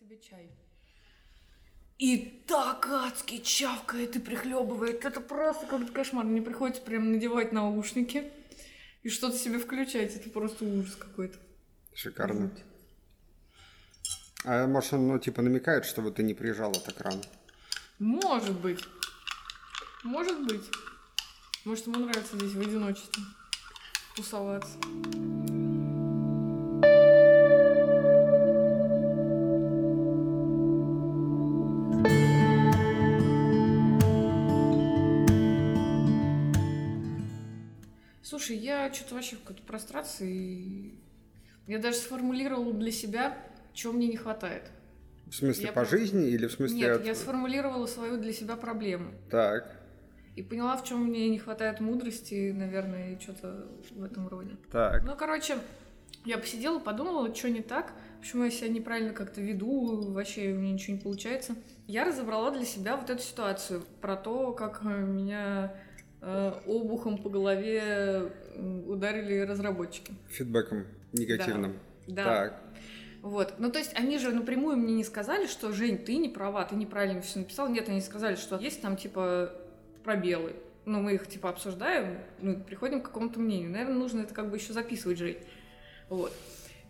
себе чай. И так адски чавкает и прихлебывает. Это просто какой-то кошмар. Мне приходится прям надевать наушники и что-то себе включать. Это просто ужас какой-то. Шикарно. А может, он, типа, намекает, чтобы ты не приезжала так рано? Может быть. Может быть. Может, ему нравится здесь в одиночестве тусоваться. Слушай, я что-то вообще в какой-то прострации. Я даже сформулировала для себя, чего мне не хватает. В смысле, я по жизни или в смысле... Нет, я сформулировала свою для себя проблему. Так. И поняла, в чем мне не хватает мудрости, наверное, и что-то в этом роде. Так. Ну, короче, я посидела, подумала, что не так, почему я себя неправильно как-то веду, вообще у меня ничего не получается. Я разобрала для себя вот эту ситуацию про то, как меня обухом по голове ударили разработчики. Фидбэком негативным. Да. Так. Вот. Ну, то есть, они же напрямую мне не сказали, что, Жень, ты не права, ты неправильно все написала. Нет, они сказали, что есть там, типа, пробелы. Ну, мы их, типа, обсуждаем, ну, приходим к какому-то мнению. Наверное, нужно это как бы еще записывать, Жень. Вот.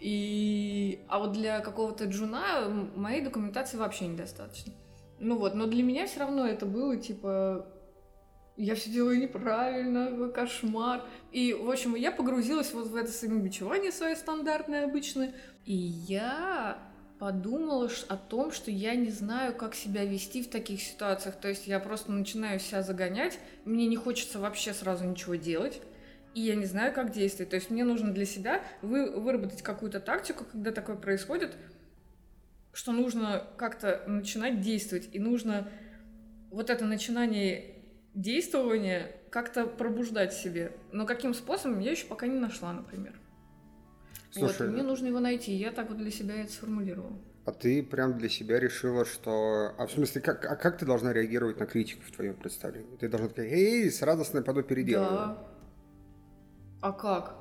И... А вот для какого-то джуна моей документации вообще недостаточно. Ну вот, но для меня все равно это было, типа... Я все делаю неправильно, кошмар. И, в общем, я погрузилась вот в это самобичевание свое стандартное, обычное. И я подумала о том, что я не знаю, как себя вести в таких ситуациях. То есть я просто начинаю себя загонять, мне не хочется вообще сразу ничего делать, и я не знаю, как действовать. То есть мне нужно для себя выработать какую-то тактику, когда такое происходит, что нужно как-то начинать действовать. И нужно вот это начинание... действование как-то пробуждать в себе. Но каким способом, я еще пока не нашла, например. Слушай, вот, мне нужно его найти, я так вот для себя это сформулировала. А ты прям для себя решила, что... А в смысле, как ты должна реагировать на критику в твоем представлении? Ты должна такая, эй, с радостной поду переделываю. Да. А как?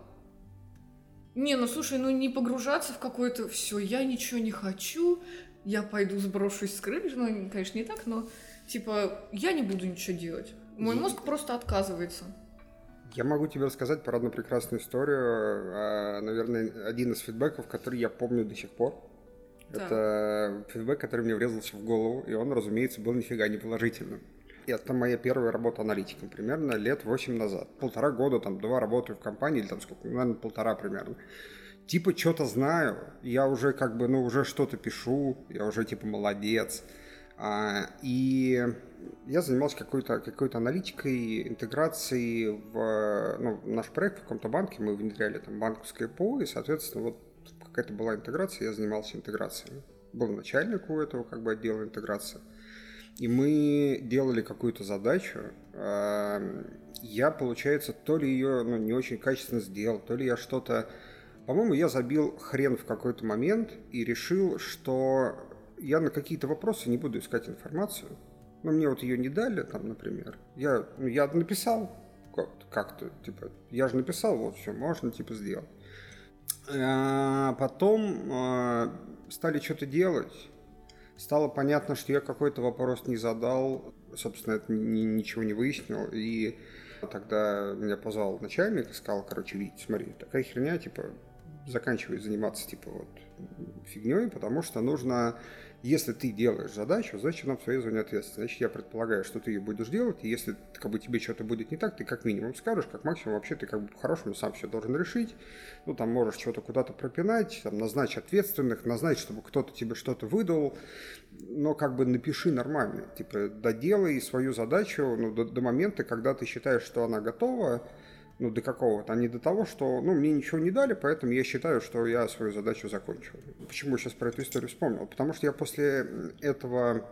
Не, ну слушай, ну не погружаться в какое-то... Все, я ничего не хочу, я пойду сброшусь с крыши. Ну, конечно, не так, но... Типа, я не буду ничего делать. Мой мозг просто отказывается. Я могу тебе рассказать про одну прекрасную историю. Наверное, один из фидбэков, который я помню до сих пор. Да. Это фидбэк, который мне врезался в голову. И он, разумеется, был нифига не положительным. И это моя первая работа аналитиком. Примерно лет 8 назад. 1,5 года, там, 2 работаю в компании. Или там сколько? Наверное, 1,5 примерно. Типа, что-то знаю. Я уже как бы, уже что-то пишу. Я уже, типа, молодец. И я занимался какой-то аналитикой, интеграцией в наш проект в каком-то банке. Мы внедряли там банковское ПО, и, соответственно, вот какая-то была интеграция, я занимался интеграцией. Был начальник у этого как бы отдела интеграции. И мы делали какую-то задачу. Я, получается, то ли ее не очень качественно сделал, то ли я что-то... По-моему, я забил хрен в какой-то момент и решил, что... Я на какие-то вопросы не буду искать информацию. Но мне вот ее не дали, там, например. Я написал как-то, типа, я же написал, вот все, можно, типа, сделать. А потом стали что-то делать. Стало понятно, что я какой-то вопрос не задал. Собственно, это ничего не выяснил. И тогда меня позвал начальник и сказал, короче, Вить, смотри, такая херня, типа, заканчиваю заниматься, типа, фигней, потому что нужно... Если ты делаешь задачу, значит, нам своей зоне ответственности. Значит, я предполагаю, что ты ее будешь делать, и если как бы, тебе что-то будет не так, ты как минимум скажешь, как максимум вообще ты как бы по-хорошему сам все должен решить. Ну, там можешь что-то куда-то пропинать, там, назначь ответственных, назначь, чтобы кто-то тебе что-то выдал, но как бы напиши нормально. Типа, доделай свою задачу до момента, когда ты считаешь, что она готова, до какого-то, а не до того, что, мне ничего не дали, поэтому я считаю, что я свою задачу закончил. Почему я сейчас про эту историю вспомнил? Потому что я после этого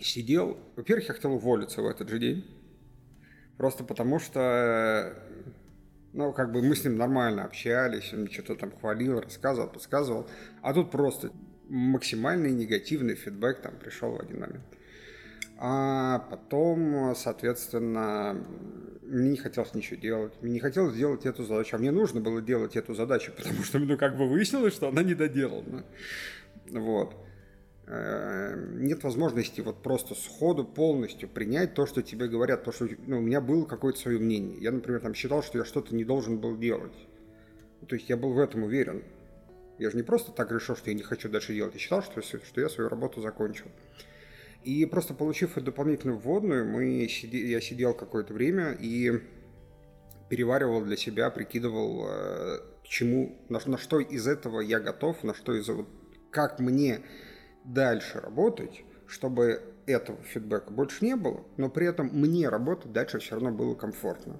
сидел... Во-первых, я хотел уволиться в этот же день. Просто потому что, мы с ним нормально общались, он что-то там хвалил, рассказывал, подсказывал. А тут просто максимальный негативный фидбэк там пришел в один момент. А потом, соответственно, мне не хотелось ничего делать. Мне не хотелось делать эту задачу. А мне нужно было делать эту задачу, потому что, как бы выяснилось, что она недоделана. Вот. нет возможности вот просто сходу полностью принять то, что тебе говорят, то, что у меня было какое-то свое мнение. Я, например, там считал, что я что-то не должен был делать. То есть я был в этом уверен. Я же не просто так решил, что я не хочу дальше делать. Я считал, что я свою работу закончил. И просто получив эту дополнительную вводную, я сидел какое-то время и переваривал для себя, прикидывал, к чему, на что из этого я готов, на что из этого, как мне дальше работать, чтобы этого фидбэка больше не было, но при этом мне работать дальше все равно было комфортно.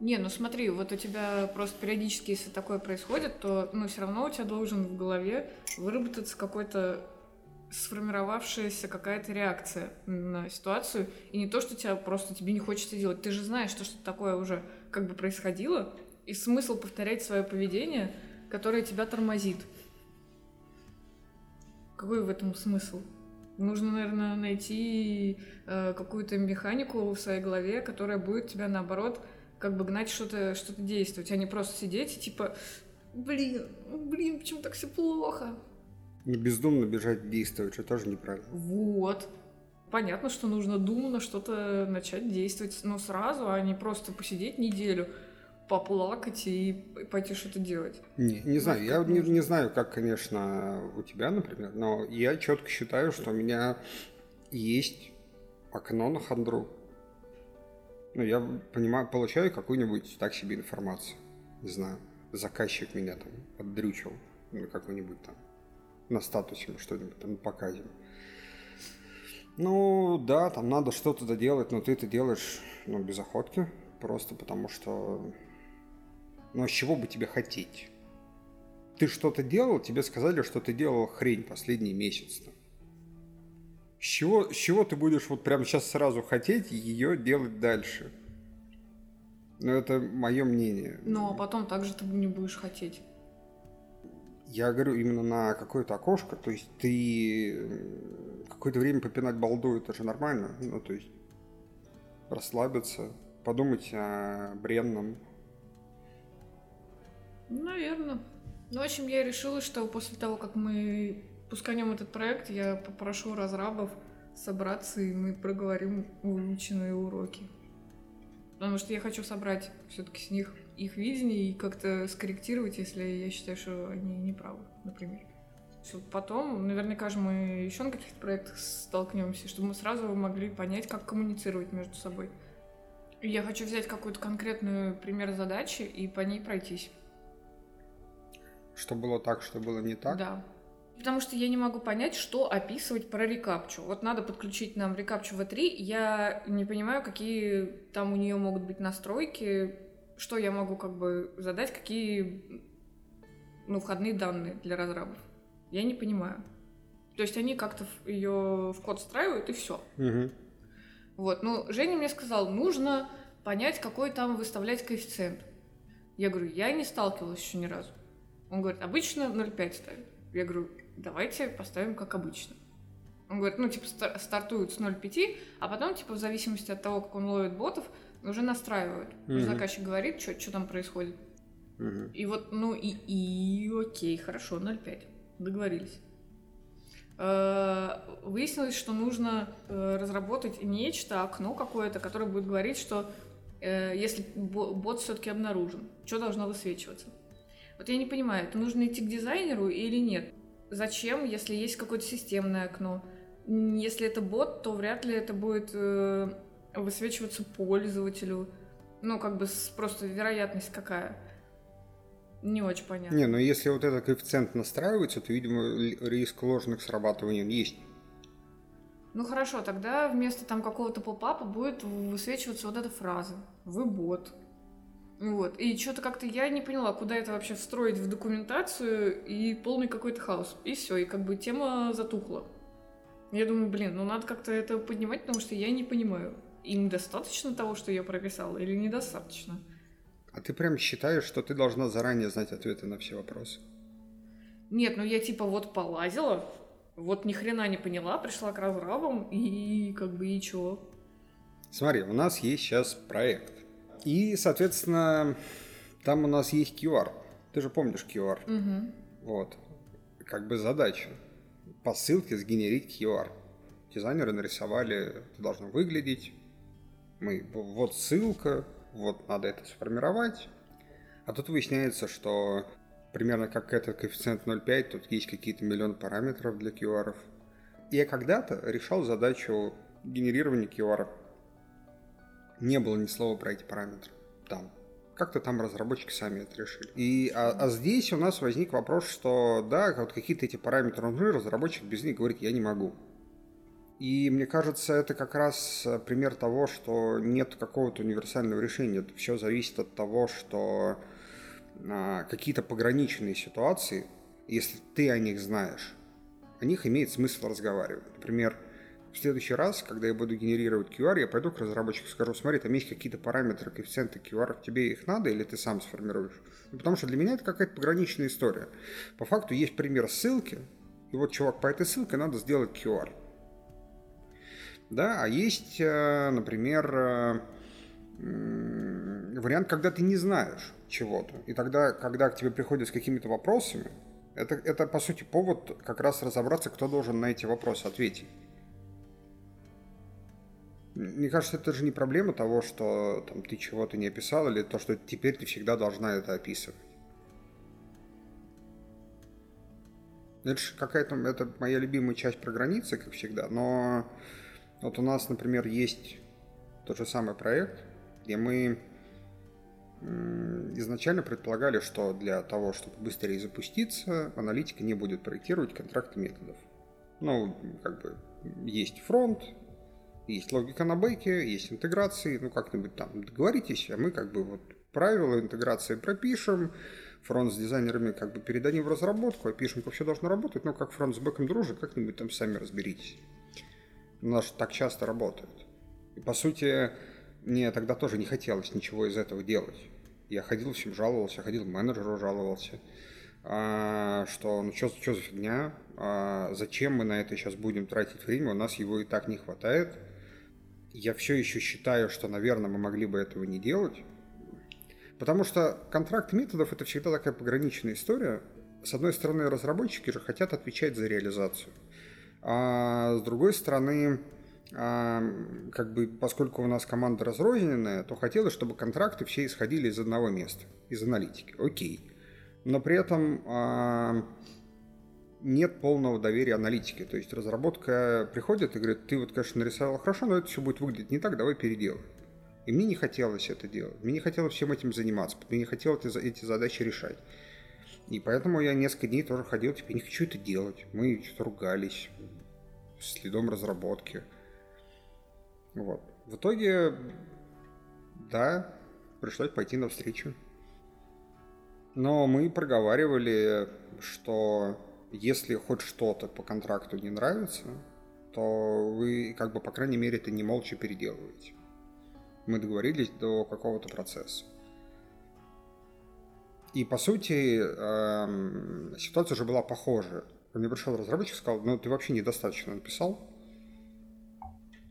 Не, ну смотри, вот у тебя просто периодически, если такое происходит, то все равно у тебя должен в голове выработаться какой-то сформировавшаяся какая-то реакция на ситуацию, и не то, что тебе не хочется делать. Ты же знаешь, что что-то такое уже как бы происходило, и смысл повторять свое поведение, которое тебя тормозит. Какой в этом смысл? Нужно, наверное, найти какую-то механику в своей голове, которая будет тебя, наоборот, как бы гнать что-то действовать, а не просто сидеть и типа блин, почему так все плохо? Не бездумно бежать действовать, что тоже неправильно. Вот. Понятно, что нужно думно что-то начать действовать, но сразу, а не просто посидеть неделю, поплакать и пойти что-то делать. Не знаю, я не знаю, как, конечно, у тебя, например, но я четко считаю, что у меня есть окно на хандру. Я понимаю, получаю какую-нибудь так себе информацию. Не знаю, заказчик меня там отдрючил на какой-нибудь там на статусе или что-нибудь там на показе. Да, там надо что-то доделать, но ты это делаешь без охотки. Просто потому что... с чего бы тебе хотеть? Ты что-то делал, тебе сказали, что ты делал хрень последний месяц. С чего ты будешь вот прямо сейчас сразу хотеть ее делать дальше? Это мое мнение. А потом также ты не будешь хотеть. Я говорю именно на какое-то окошко, то есть ты какое-то время попинать балду, это же нормально. То есть расслабиться, подумать о бренном. Наверное. В общем, я решила, что после того, как мы пусканем этот проект, я попрошу разрабов собраться, и мы проговорим выученные уроки. Потому что я хочу собрать все-таки с них их видение и как-то скорректировать, если я считаю, что они неправы, например. Чтобы потом, наверняка же мы еще на каких-то проектах столкнемся, чтобы мы сразу могли понять, как коммуницировать между собой. И я хочу взять какую-то конкретную пример задачи и по ней пройтись. Что было так, что было не так? Да. Потому что я не могу понять, что описывать про рекапчу. Вот надо подключить нам рекапчу V3. Я не понимаю, какие там у нее могут быть настройки, что я могу как бы задать, какие входные данные для разрабов. Я не понимаю. То есть они как-то ее в код встраивают, и все. Угу. Женя мне сказал, нужно понять, какой там выставлять коэффициент. Я говорю, я не сталкивалась еще ни разу. Он говорит, обычно 0,5 ставят. Я говорю, давайте поставим как обычно. Он говорит, стартуют с 0,5, а потом, в зависимости от того, как он ловит ботов, уже настраивают. Угу. Заказчик говорит, что там происходит. Угу. И окей, хорошо, 0,5. Договорились. Выяснилось, что нужно разработать окно какое-то, которое будет говорить, что если бот все-таки обнаружен, что должно высвечиваться. Я не понимаю, это нужно идти к дизайнеру или нет? Зачем, если есть какое-то системное окно? Если это бот, то вряд ли это будет высвечиваться пользователю. Просто вероятность какая? Не очень понятно. Если вот этот коэффициент настраивается, то, видимо, риск ложных срабатываний есть. Хорошо, тогда вместо какого-то поп-апа будет высвечиваться вот эта фраза «Вы бот». И что-то как-то я не поняла, куда это вообще встроить в документацию, и полный какой-то хаос. И все, и тема затухла. Я думаю, надо как-то это поднимать, потому что я не понимаю, им достаточно того, что я прописала, или недостаточно. А ты прям считаешь, что ты должна заранее знать ответы на все вопросы? Нет, я полазила, ни хрена не поняла, пришла к разрабам, и чего? Смотри, у нас есть сейчас проект. И, соответственно, там у нас есть QR. Ты же помнишь QR. Угу. Задача. по ссылке сгенерить QR. Дизайнеры нарисовали, это должно выглядеть. Мы, вот ссылка, вот надо это сформировать. А тут выясняется, что примерно как этот коэффициент 0,5, тут есть какие-то миллион параметров для QR-ов. Я когда-то решал задачу генерирования QR. Не было ни слова про эти параметры. Там. Как-то там разработчики сами это решили. А здесь у нас возник вопрос, что да, вот какие-то эти параметры нужны, разработчик без них говорит, я не могу. И мне кажется, это как раз пример того, что нет какого-то универсального решения. Это все зависит от того, что какие-то пограничные ситуации, если ты о них знаешь, о них имеет смысл разговаривать. Например, в следующий раз, когда я буду генерировать QR, я пойду к разработчику и скажу, смотри, там есть какие-то параметры, коэффициенты QR, тебе их надо или ты сам сформируешь? Ну, потому что для меня это какая-то пограничная история. По факту есть пример ссылки, и вот, чувак, по этой ссылке надо сделать QR. Да, а есть, например, вариант, когда ты не знаешь чего-то, и тогда, когда к тебе приходят с какими-то вопросами, это по сути, повод как раз разобраться, кто должен на эти вопросы ответить. Мне кажется, это же не проблема того, что там, ты чего-то не описал, или то, что теперь ты всегда должна это описывать. Это же какая-то... Это моя любимая часть про границы, как всегда, но... Вот у нас, например, есть тот же самый проект, где мы изначально предполагали, что для того, чтобы быстрее запуститься, аналитика не будет проектировать контракты методов. Ну, как бы, есть фронт, есть логика на бэке, есть интеграции, ну как-нибудь там договоритесь, а мы как бы вот правила интеграции пропишем, фронт с дизайнерами как бы передадим в разработку, опишем, как все должно работать, но как фронт с бэком дружит, как-нибудь там сами разберитесь. У нас так часто работает. И, по сути, мне тогда тоже не хотелось ничего из этого делать. Я ходил всем жаловался, ходил менеджеру жаловался, что ну что за фигня, зачем мы на это сейчас будем тратить время, у нас его и так не хватает. Я все еще считаю, что, наверное, мы могли бы этого не делать. Потому что контракт методов – это всегда такая пограничная история. С одной стороны, разработчики же хотят отвечать за реализацию. А с другой стороны, как бы, поскольку у нас команда разрозненная, то хотелось, чтобы контракты все исходили из одного места, из аналитики. Окей. Но при этом нет полного доверия аналитике. То есть разработка приходит и говорит, ты вот, конечно, нарисовал хорошо, но это все будет выглядеть не так, давай переделаем. И мне не хотелось это делать. Мне не хотелось всем этим заниматься. Мне не хотелось эти задачи решать. И поэтому я несколько дней тоже ходил, типа, не хочу это делать. Мы что-то ругались следом разработки. Вот. В итоге, да, пришлось пойти навстречу. Но мы проговаривали, что если хоть что-то по контракту не нравится, то вы, как бы, по крайней мере, это не молча переделываете. Мы договорились до какого-то процесса. И, по сути, ситуация уже была похожа. Ко мне пришел разработчик и сказал, ну, ты вообще недостаточно написал.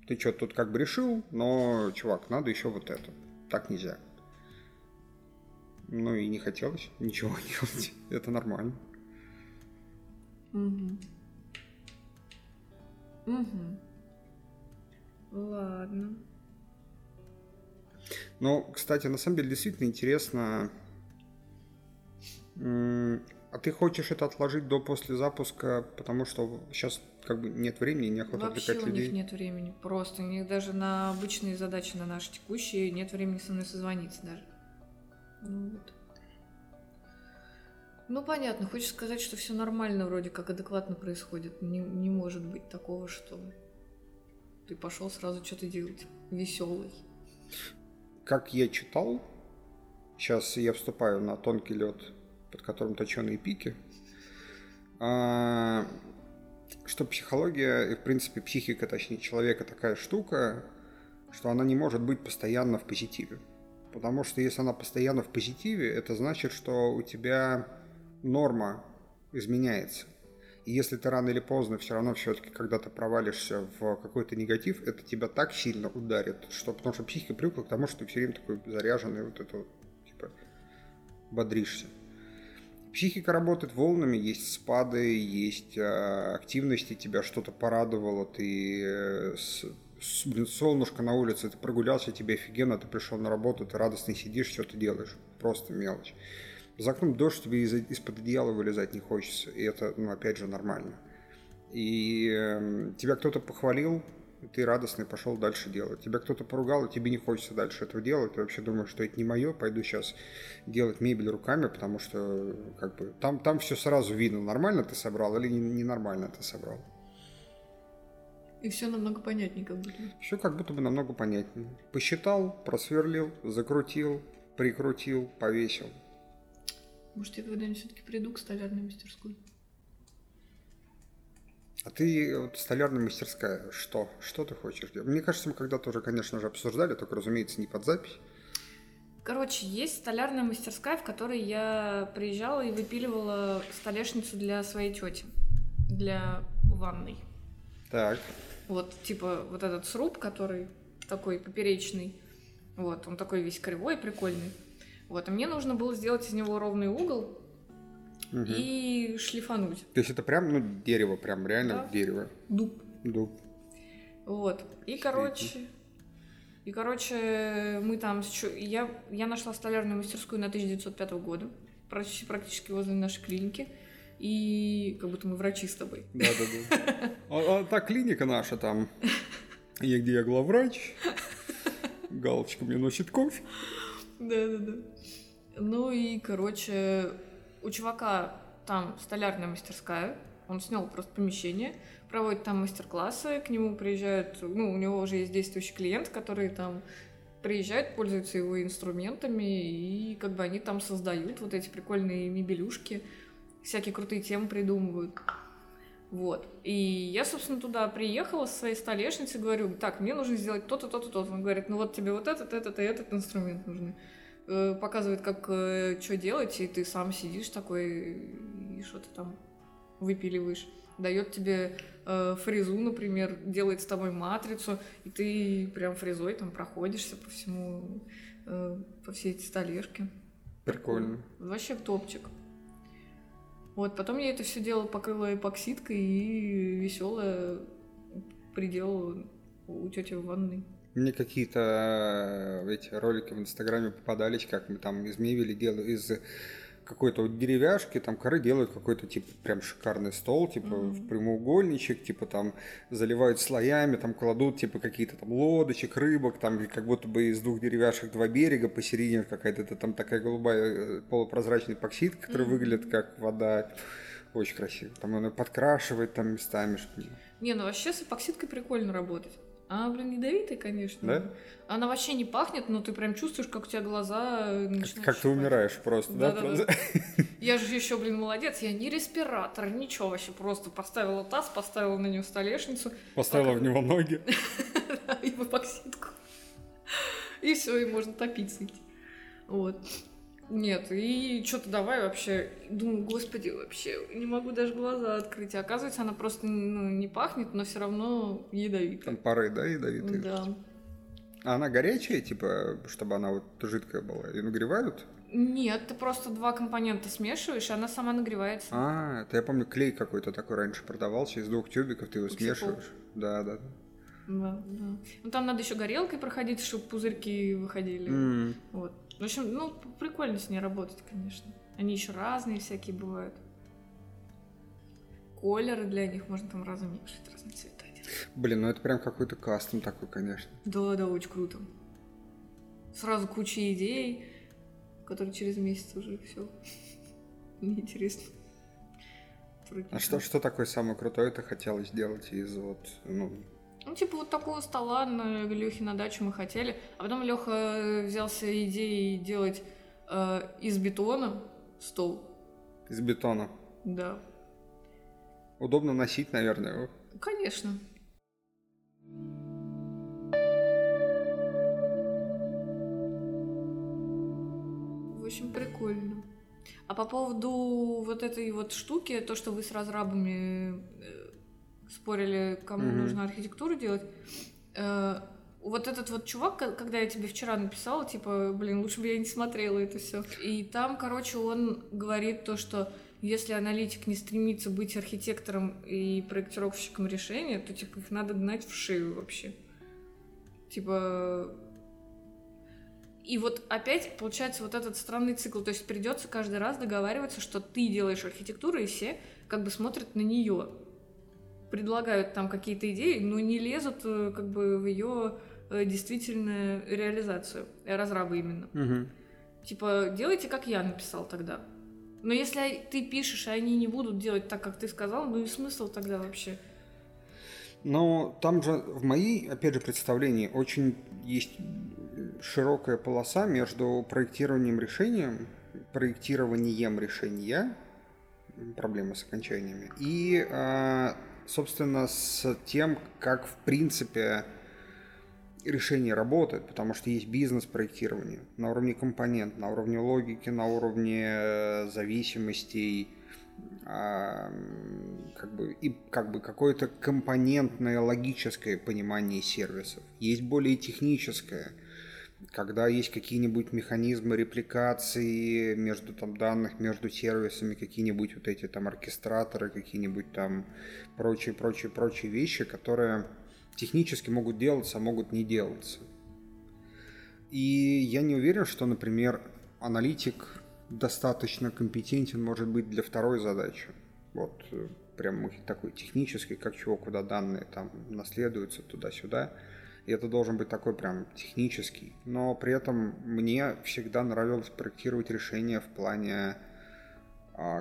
Ты что, тут как бы решил, но, чувак, надо еще вот это. Так нельзя. Ну, и не хотелось ничего делать. Это нормально. Ладно. Ну, кстати, на самом деле, действительно интересно... А ты хочешь это отложить до после запуска, потому что сейчас как бы нет времени, неохота отвлекать людей? Вообще у них нет времени, просто. У них даже на обычные задачи, на наши текущие, нет времени со мной созвониться даже. Вот. Ну, понятно. Хочешь сказать, что все нормально вроде, как адекватно происходит. Не может быть такого, что ты пошел сразу что-то делать веселый. Как я читал, сейчас я вступаю на тонкий лед, под которым точеные пики, что психология и, в принципе, психика, точнее, человека такая штука, что она не может быть постоянно в позитиве. Потому что если она постоянно в позитиве, это значит, что у тебя норма изменяется. И если ты рано или поздно все равно все-таки когда-то провалишься в какой-то негатив, это тебя так сильно ударит, что, потому что психика привыкла к тому, что ты все время такой заряженный, вот это вот, типа, бодришься. Психика работает волнами, есть спады, есть активности, тебя что-то порадовало, ты солнышко на улице, ты прогулялся, тебе офигенно, ты пришел на работу, ты радостно сидишь, все ты делаешь, просто мелочь. За окном дождь, тебе из-под одеяла вылезать не хочется, и это, опять же, нормально. И тебя кто-то похвалил, ты радостный пошел дальше делать. Тебя кто-то поругал, и тебе не хочется дальше этого делать. Ты вообще думаешь, что это не мое, пойду сейчас делать мебель руками, потому что как бы, там все сразу видно, нормально ты собрал или ненормально ты собрал. И все намного понятнее как будто. Все как будто бы намного понятнее. Посчитал, просверлил, закрутил, прикрутил, повесил. Может, я когда-нибудь все-таки приду к столярной мастерской? А ты вот, столярная мастерская, что? Что ты хочешь делать? Мне кажется, мы когда-то уже, конечно же, обсуждали, только, разумеется, не под запись. Короче, есть столярная мастерская, в которой я приезжала и выпиливала столешницу для своей тети, для ванной. Так. Вот, типа, вот этот сруб, который такой поперечный, вот, он такой весь кривой, прикольный. Вот, и мне нужно было сделать из него ровный угол. Угу. И шлифануть. То есть это прям, дерево, прям реально да. Дерево. Дуб. Вот. И, короче, мы там... Я нашла столярную мастерскую на 1905 года, практически возле нашей клиники. И как будто мы врачи с тобой. Да. А та клиника наша там, где я главврач, галочка мне носит кофе. Да. Ну и, короче... У чувака там столярная мастерская, он снял просто помещение, проводит там мастер-классы, к нему приезжают, у него уже есть действующий клиент, который там приезжает, пользуется его инструментами, и как бы они там создают вот эти прикольные мебелюшки, всякие крутые темы придумывают. Вот. И я, собственно, туда приехала со своей столешницей, говорю, так, мне нужно сделать то-то, то-то, то-то. Он говорит, ну вот тебе вот этот и этот инструмент нужны. Показывает, как что делать, и ты сам сидишь такой и что-то там выпиливаешь. Дает тебе фрезу, например, делает с тобой матрицу, и ты прям фрезой там проходишься по всему, по всей этой столешке. Прикольно. Вообще топчик. Вот, потом я это все дело покрыла эпоксидкой и веселое приделала у тети в ванной. Мне какие-то эти ролики в Инстаграме попадались, как мы там из мебели делаем, из какой-то вот деревяшки, там коры делают какой-то, типа, прям шикарный стол, типа, в прямоугольничек, типа, там, заливают слоями, там, кладут, типа, какие-то там лодочек, рыбок, там, как будто бы из двух деревяшек два берега, посередине какая-то там такая голубая полупрозрачная эпоксидка, которая выглядит как вода. Очень красиво. Там она подкрашивает там местами. Не, ну вообще с эпоксидкой прикольно работать. Она, ядовитая, конечно. Да? Она вообще не пахнет, но ты прям чувствуешь, как у тебя глаза начинают... Как ты умираешь просто, да? Я же еще, молодец. Я не респиратор, ничего вообще. Просто поставила таз, поставила на него столешницу. Поставила в него ноги. И в эпоксидку. И все, и можно топиться идти. Вот. Нет, и что-то давай вообще. Думаю, господи, вообще не могу даже глаза открыть. А оказывается, она просто не пахнет, но все равно ядовитая. Там пары, да, ядовитые? Да. А она горячая, типа, чтобы она вот жидкая была? И нагревают? Нет, ты просто два компонента смешиваешь, и она сама нагревается. А, это я помню, клей какой-то такой раньше продавался, из двух тюбиков ты его смешиваешь. Да. Да. Ну там надо еще горелкой проходить, чтобы пузырьки выходили. Вот. В общем, прикольно с ней работать, конечно. Они еще разные всякие бывают. Колеры для них можно там размешивать, разные цвета делать. Блин, это прям какой-то кастом такой, конечно. Да, очень круто. Сразу куча идей, которые через месяц уже все неинтересно. А что такое самое крутое ты хотела сделать из типа вот такого стола на Лёхе на дачу мы хотели. А потом Лёха взялся идеей делать из бетона стол. Из бетона? Да. Удобно носить, наверное, его? Конечно. В общем, прикольно. А по поводу вот этой вот штуки, то, что вы с разрабами... спорили, кому нужно архитектуру делать. Вот этот вот чувак, когда я тебе вчера написала, типа, блин, лучше бы я не смотрела это все. И там, короче, он говорит то, что если аналитик не стремится быть архитектором и проектировщиком решения, то, типа, их надо гнать в шею вообще. Типа... И вот опять получается вот этот странный цикл. То есть придется каждый раз договариваться, что ты делаешь архитектуру, и все как бы смотрят на нее. Предлагают там какие-то идеи, но не лезут как бы в ее действительную реализацию. Разрабы именно. Угу. Типа, делайте, как я написал тогда. Но если ты пишешь, и они не будут делать так, как ты сказал, ну и смысл тогда вообще? Но там же в моей, опять же, представлении очень есть... широкая полоса между проектированием решения, проблемы с окончаниями, и, собственно, с тем, как, в принципе, решение работает, потому что есть бизнес-проектирование на уровне компонент, на уровне логики, на уровне зависимостей, как бы какое-то компонентное логическое понимание сервисов. Есть более техническое, когда есть какие-нибудь механизмы репликации между там, данных, между сервисами, какие-нибудь вот эти там оркестраторы, какие-нибудь там прочие вещи, которые технически могут делаться, а могут не делаться. И я не уверен, что, например, аналитик достаточно компетентен может быть для второй задачи. Вот прям такой технический, как чего, куда данные там наследуются, туда-сюда. И это должен быть такой прям технический. Но при этом мне всегда нравилось проектировать решения в плане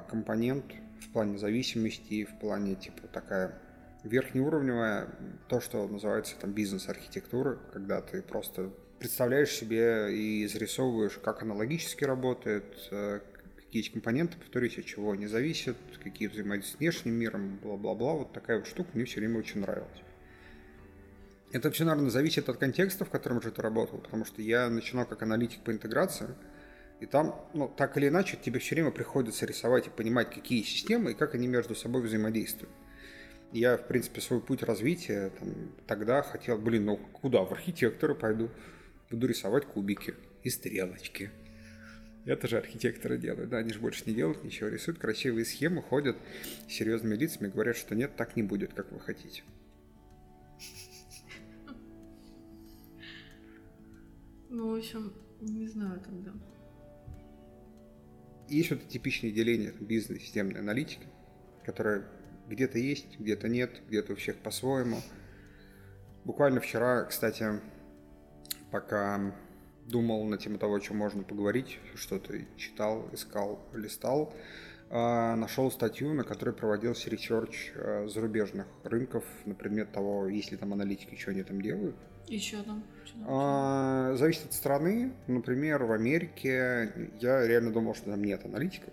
компонент, в плане зависимости, в плане типа такая верхнеуровневая, то, что называется там бизнес-архитектура, когда ты просто представляешь себе и зарисовываешь, как она логически работает, какие есть компоненты, повторюсь, от чего они зависят, какие взаимодействия с внешним миром, бла-бла-бла. Вот такая вот штука мне все время очень нравилась. Это все, наверное, зависит от контекста, в котором же это работало, потому что я начинал как аналитик по интеграции, и там, так или иначе, тебе все время приходится рисовать и понимать, какие системы и как они между собой взаимодействуют. Я, в принципе, свой путь развития тогда хотел, куда, в архитектора пойду, буду рисовать кубики и стрелочки. Это же архитекторы делают, да, они же больше не делают ничего, рисуют красивые схемы, ходят с серьезными лицами, говорят, что нет, так не будет, как вы хотите. Ну, в общем, не знаю тогда. Есть вот типичное деление бизнес-системной аналитики, которое где-то есть, где-то нет, где-то у всех по-своему. Буквально вчера, кстати, пока думал на тему того, о чем можно поговорить, что-то читал, искал, листал, нашел статью, на которой проводился ресерч зарубежных рынков на предмет того, есть ли там аналитики, что они там делают. Еще там? Зависит от страны. Например, в Америке я реально думал, что там нет аналитиков.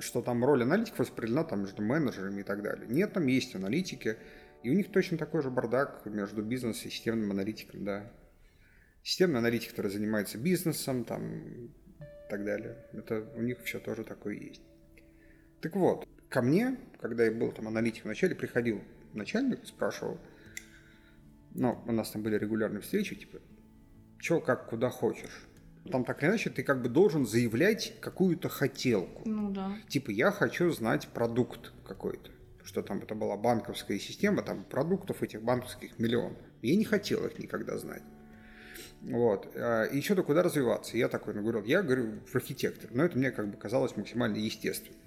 Что там роль аналитиков распределена там между менеджерами и так далее. Нет, там есть аналитики. И у них точно такой же бардак между бизнесом и системным аналитиком, да. Системный аналитик, который занимается бизнесом, там, и так далее. Это у них все тоже такое есть. Так вот, ко мне, когда я был там аналитик вначале, приходил начальник, спрашивал, у нас там были регулярные встречи, типа, чё, как, куда хочешь. Там так или иначе ты как бы должен заявлять какую-то хотелку. Ну да. Типа, я хочу знать продукт какой-то. Что там это была банковская система, там продуктов этих банковских миллион. Я не хотел их никогда знать. Вот. И что-то куда развиваться. Я такой говорил, в архитектор. Но это мне как бы казалось максимально естественным.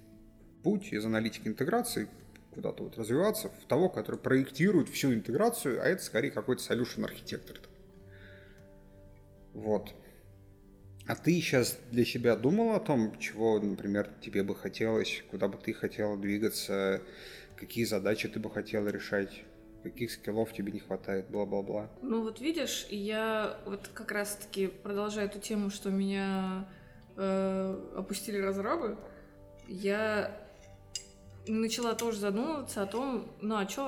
Путь из аналитики интеграции куда-то вот развиваться, в того, который проектирует всю интеграцию, а это скорее какой-то solution-архитектор. Вот. А ты сейчас для себя думал о том, чего, например, тебе бы хотелось, куда бы ты хотела двигаться, какие задачи ты бы хотела решать, каких скиллов тебе не хватает, бла-бла-бла? Ну вот видишь, я вот как раз-таки продолжаю эту тему, что меня опустили разрабы, я начала тоже задумываться о том, а что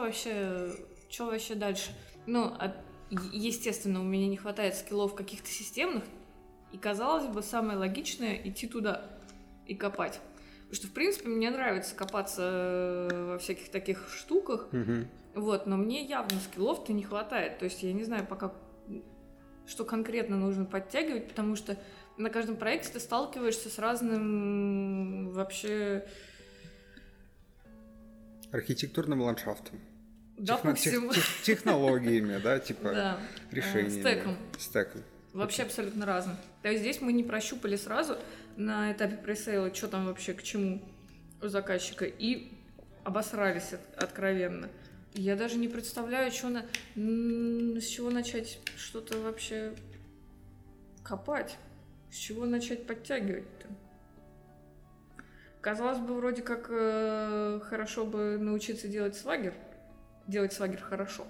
вообще дальше. Естественно, у меня не хватает скиллов каких-то системных, и, казалось бы, самое логичное — идти туда и копать. Потому что, в принципе, мне нравится копаться во всяких таких штуках, вот, но мне явно скиллов-то не хватает. То есть я не знаю пока, что конкретно нужно подтягивать, потому что на каждом проекте ты сталкиваешься с разным вообще... архитектурным ландшафтом. Допустим. Технологиями, да, типа решениями. Стэком. Вообще абсолютно разным. То есть здесь мы не прощупали сразу на этапе пресейла, что там вообще к чему у заказчика, и обосрались откровенно. Я даже не представляю, с чего начать что-то вообще копать, с чего начать подтягивать-то. Казалось бы, вроде как хорошо бы научиться делать свагер хорошо.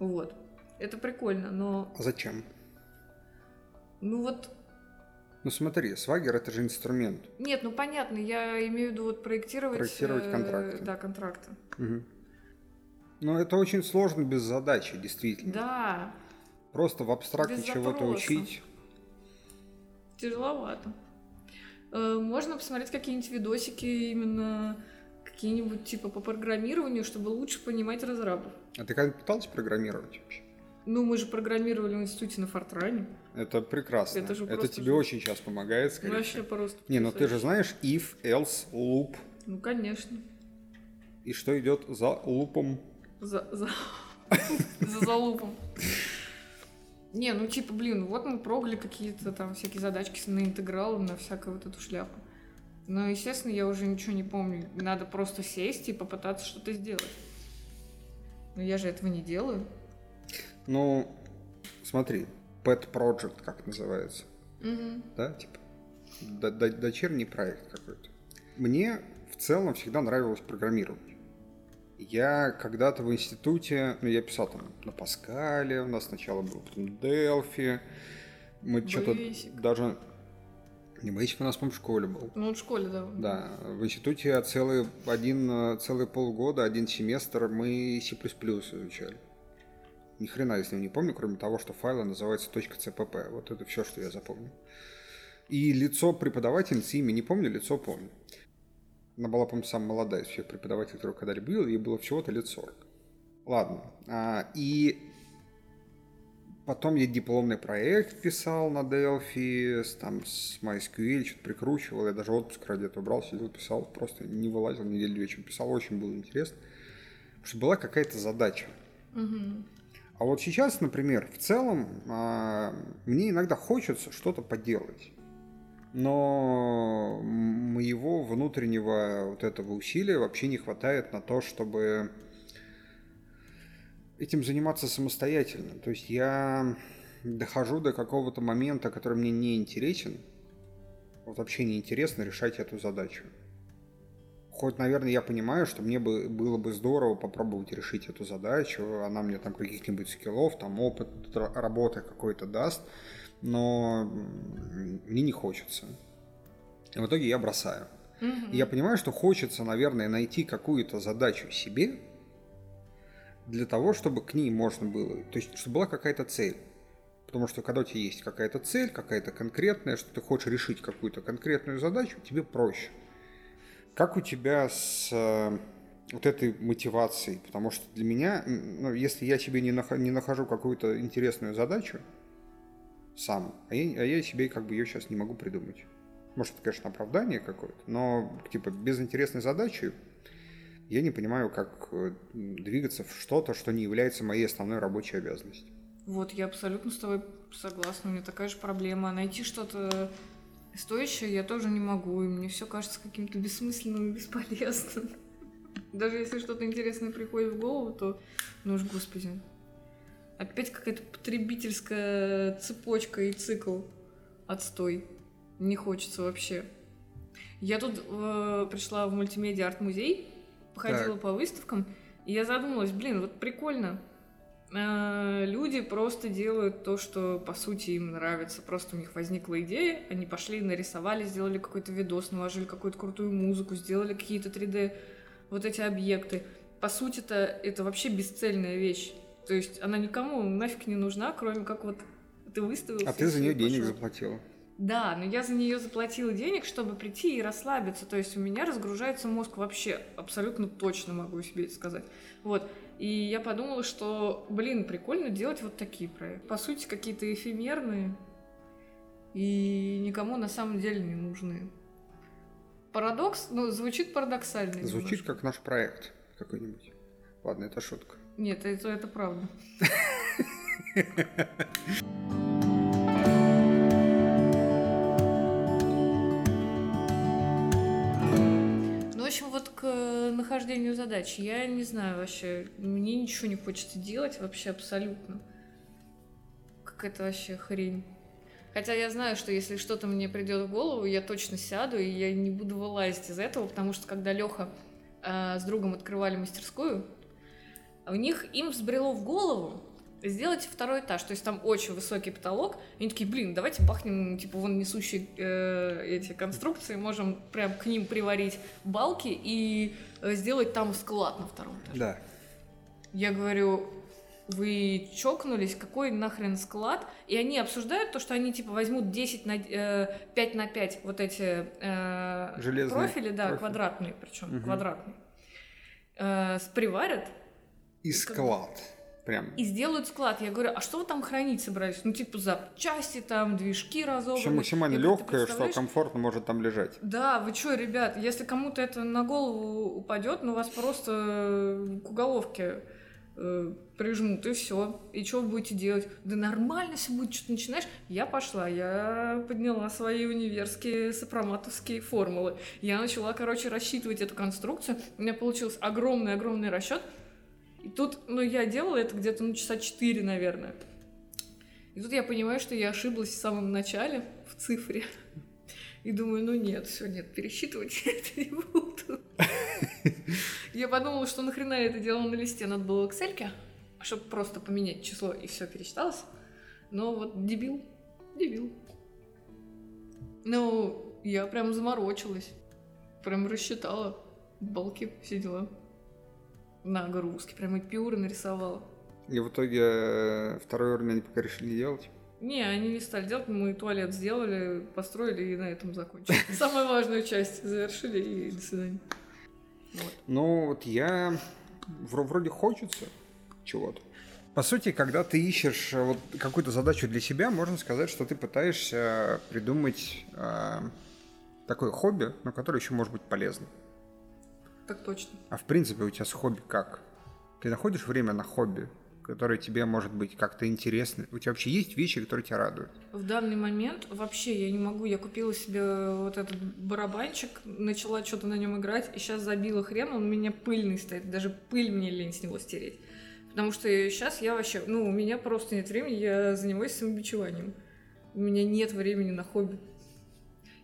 Вот. Это прикольно, но... А зачем? Смотри, свагер — это же инструмент. Нет, понятно, я имею в виду проектировать... Проектировать контракты. Да, контракты. Угу. Это очень сложно без задачи, действительно. Да. Просто в абстракте без чего-то учить. Тяжеловато. Можно посмотреть какие-нибудь видосики именно... какие-нибудь типа по программированию, чтобы лучше понимать разрабов. А ты когда-нибудь пыталась программировать вообще? Мы же программировали в институте на Фортране. Это прекрасно. Это тебе очень сейчас помогает, скорее всего. Вообще просто. Ты же знаешь if, else, loop. Конечно. И что идет за лупом? За лупом. Мы прогали какие-то там всякие задачки на интегралы, на всякую вот эту шляпу. Естественно, я уже ничего не помню. Надо просто сесть и попытаться что-то сделать. Но я же этого не делаю. Смотри, pet project, как называется. Угу. Да, типа дочерний проект какой-то. Мне в целом всегда нравилось программировать. Я когда-то в институте, я писал там на Паскале, у нас сначала был потом Delphi. Мы что-то даже... Не Бейсик у нас, по-моему, в школе был. В школе, да. Да, в институте целые полгода, один семестр мы C++ изучали. Ни хрена я с ним не помню, кроме того, что файлы называются .cpp. Вот это все, что я запомнил. И лицо преподавательницы, имя не помню, лицо помню. Она была, по-моему, самая молодая из всех преподавателей, которых когда-либо был, ей было всего-то лет 40. Ладно. И... Потом я дипломный проект писал на Delphi, там с MySQL что-то прикручивал, я даже отпуск ради этого брал, сидел, писал, просто не вылазил, неделю вечером писал, очень было интересно, потому что была какая-то задача. Угу. А сейчас, например, в целом мне иногда хочется что-то поделать, но моего внутреннего вот этого усилия вообще не хватает на то, чтобы... этим заниматься самостоятельно. То есть я дохожу до какого-то момента, который мне не интересен. Вообще не интересно решать эту задачу. Хоть, наверное, я понимаю, что мне было бы здорово попробовать решить эту задачу. Она мне там каких-нибудь скиллов, там опыт работы какой-то даст. Но мне не хочется. И в итоге я бросаю. Mm-hmm. И я понимаю, что хочется, наверное, найти какую-то задачу себе, для того, чтобы к ней можно было... То есть, чтобы была какая-то цель. Потому что, когда у тебя есть какая-то цель, какая-то конкретная, что ты хочешь решить какую-то конкретную задачу, тебе проще. Как у тебя с вот этой мотивацией? Потому что для меня, если я себе не нахожу какую-то интересную задачу сам, а я себе как бы ее сейчас не могу придумать. Может, это, конечно, оправдание какое-то, но типа без интересной задачи я не понимаю, как двигаться в что-то, что не является моей основной рабочей обязанностью. Я абсолютно с тобой согласна. У меня такая же проблема. Найти что-то стоящее я тоже не могу. И мне все кажется каким-то бессмысленным и бесполезным. Даже если что-то интересное приходит в голову, то, господи. Опять какая-то потребительская цепочка и цикл. Отстой. Не хочется вообще. Я тут пришла в мультимедиа арт-музей. Походила по выставкам, и я задумалась, прикольно. Люди просто делают то, что, по сути, им нравится. Просто у них возникла идея, они пошли, нарисовали, сделали какой-то видос, наложили какую-то крутую музыку, сделали какие-то 3D вот эти объекты. По сути-то это вообще бесцельная вещь. То есть она никому нафиг не нужна, кроме как ты выставился. А ты за нее денег заплатила. Да, но я за нее заплатила денег, чтобы прийти и расслабиться. То есть у меня разгружается мозг вообще, абсолютно точно могу себе это сказать. Вот. И я подумала, что, прикольно делать вот такие проекты. По сути, какие-то эфемерные и никому на самом деле не нужны. Парадокс? Ну, звучит парадоксально. Звучит немножко как наш проект какой-нибудь. Ладно, это шутка. Нет, это правда. Ну, в общем, вот к нахождению задач. Я не знаю вообще, мне ничего не хочется делать вообще абсолютно. Какая-то вообще хрень. Хотя я знаю, что если что-то мне придет в голову, я точно сяду, и я не буду вылазить из этого, потому что когда Леха с другом открывали мастерскую, у них им взбрело в голову сделать второй этаж. То есть там очень высокий потолок. Они такие, давайте бахнем, вон несущие эти конструкции, можем прям к ним приварить балки и сделать там склад на втором этаже. Да. Я говорю... Вы чокнулись, какой нахрен склад? И они обсуждают то, что они возьмут 5 на 5 вот эти профили, профили. Квадратные, причем квадратные, приварят. И склад. Прям. И сделают склад. Я говорю, а что вы там хранить собрались? Запчасти там, движки разобраны. Все максимально легкое, что комфортно может там лежать. Да, вы что, ребят, если кому-то это на голову упадет, вас просто к уголовке... прижмут, и все. И что вы будете делать? Да нормально все будет, что-то начинаешь. Я пошла, я подняла свои универские сопроматовские формулы. Я начала, рассчитывать эту конструкцию. У меня получился огромный-огромный расчет. И тут, я делала это где-то, часа 4, наверное. И тут я понимаю, что я ошиблась в самом начале в цифре. И думаю, нет, пересчитывать я это не буду. Я подумала, что нахрена я это делала на листе, надо было в Excel, чтобы просто поменять число, и все пересчиталось. Но дебил. Я прям заморочилась, прям рассчитала балки, все дела. На нагрузки, прям эпюры нарисовала. И в итоге второй уровень они пока решили не делать? Не, они не стали делать, мы туалет сделали, построили и на этом закончили. Самую важную часть завершили и до свидания. Вот. Я... Вроде хочется чего-то. По сути, когда ты ищешь какую-то задачу для себя, можно сказать, что ты пытаешься придумать такое хобби, но которое еще может быть полезно. Так точно. А в принципе у тебя с хобби как? Ты находишь время на хобби, которое тебе может быть как-то интересно? У тебя вообще есть вещи, которые тебя радуют? В данный момент вообще я не могу. Я купила себе вот этот барабанчик, начала что-то на нем играть, и сейчас забила хрен, он у меня пыльный стоит. Даже пыль мне лень с него стереть. Потому что сейчас я вообще... у меня просто нет времени, я занимаюсь самобичеванием. У меня нет времени на хобби.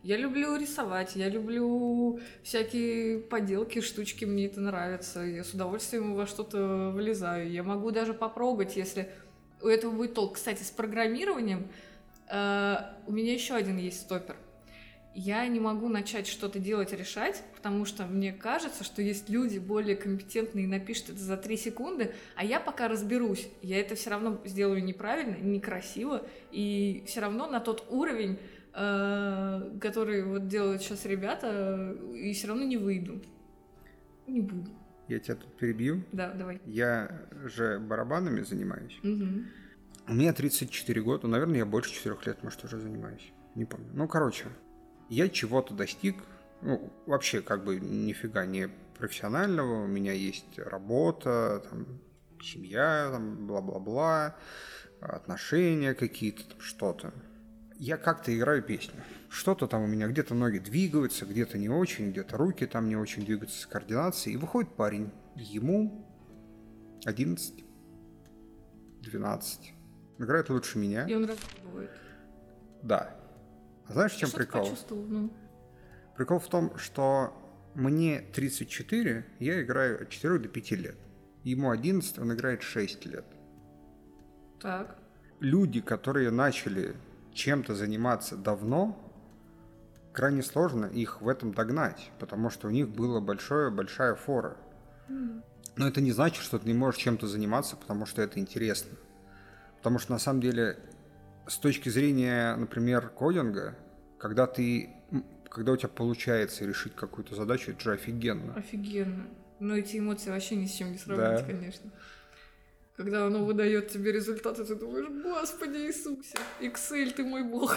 Я люблю рисовать, я люблю всякие поделки, штучки, мне это нравится. Я с удовольствием во что-то влезаю. Я могу даже попробовать, если у этого будет толк. Кстати, с программированием у меня еще один есть стопер. Я не могу начать что-то делать, решать, потому что мне кажется, что есть люди более компетентные и напишут это за 3 секунды, а я пока разберусь. Я это все равно сделаю неправильно, некрасиво, и все равно на тот уровень, которые делают сейчас ребята, и все равно не выйду. Не буду. Я тебя тут перебью. Да, давай. Я же барабанами занимаюсь. Угу. Мне 34 года, наверное, я больше 4 лет, может, уже занимаюсь. Не помню. Я чего-то достиг. Вообще, нифига не профессионального. У меня есть работа, семья, бла-бла-бла, отношения какие-то, что-то. Я как-то играю песню. Что-то там у меня, где-то ноги двигаются, где-то не очень, где-то руки там не очень двигаются с координацией. И выходит парень. Ему 11, 12. Играет лучше меня. И он разговаривает. Да. А знаешь, в чем прикол? Прикол в том, что мне 34, я играю от 4 до 5 лет. Ему 11, он играет 6 лет. Так. Люди, которые начали чем-то заниматься давно, крайне сложно их в этом догнать, потому что у них была большая фора. Но это не значит, что ты не можешь чем-то заниматься, потому что это интересно. Потому что, на самом деле, с точки зрения, например, кодинга, когда у тебя получается решить какую-то задачу, это же офигенно. Офигенно. Но эти эмоции вообще ни с чем не сравнить, да. Конечно. Когда оно выдает тебе результаты, ты думаешь: Господи Иисусе, Excel, ты мой бог.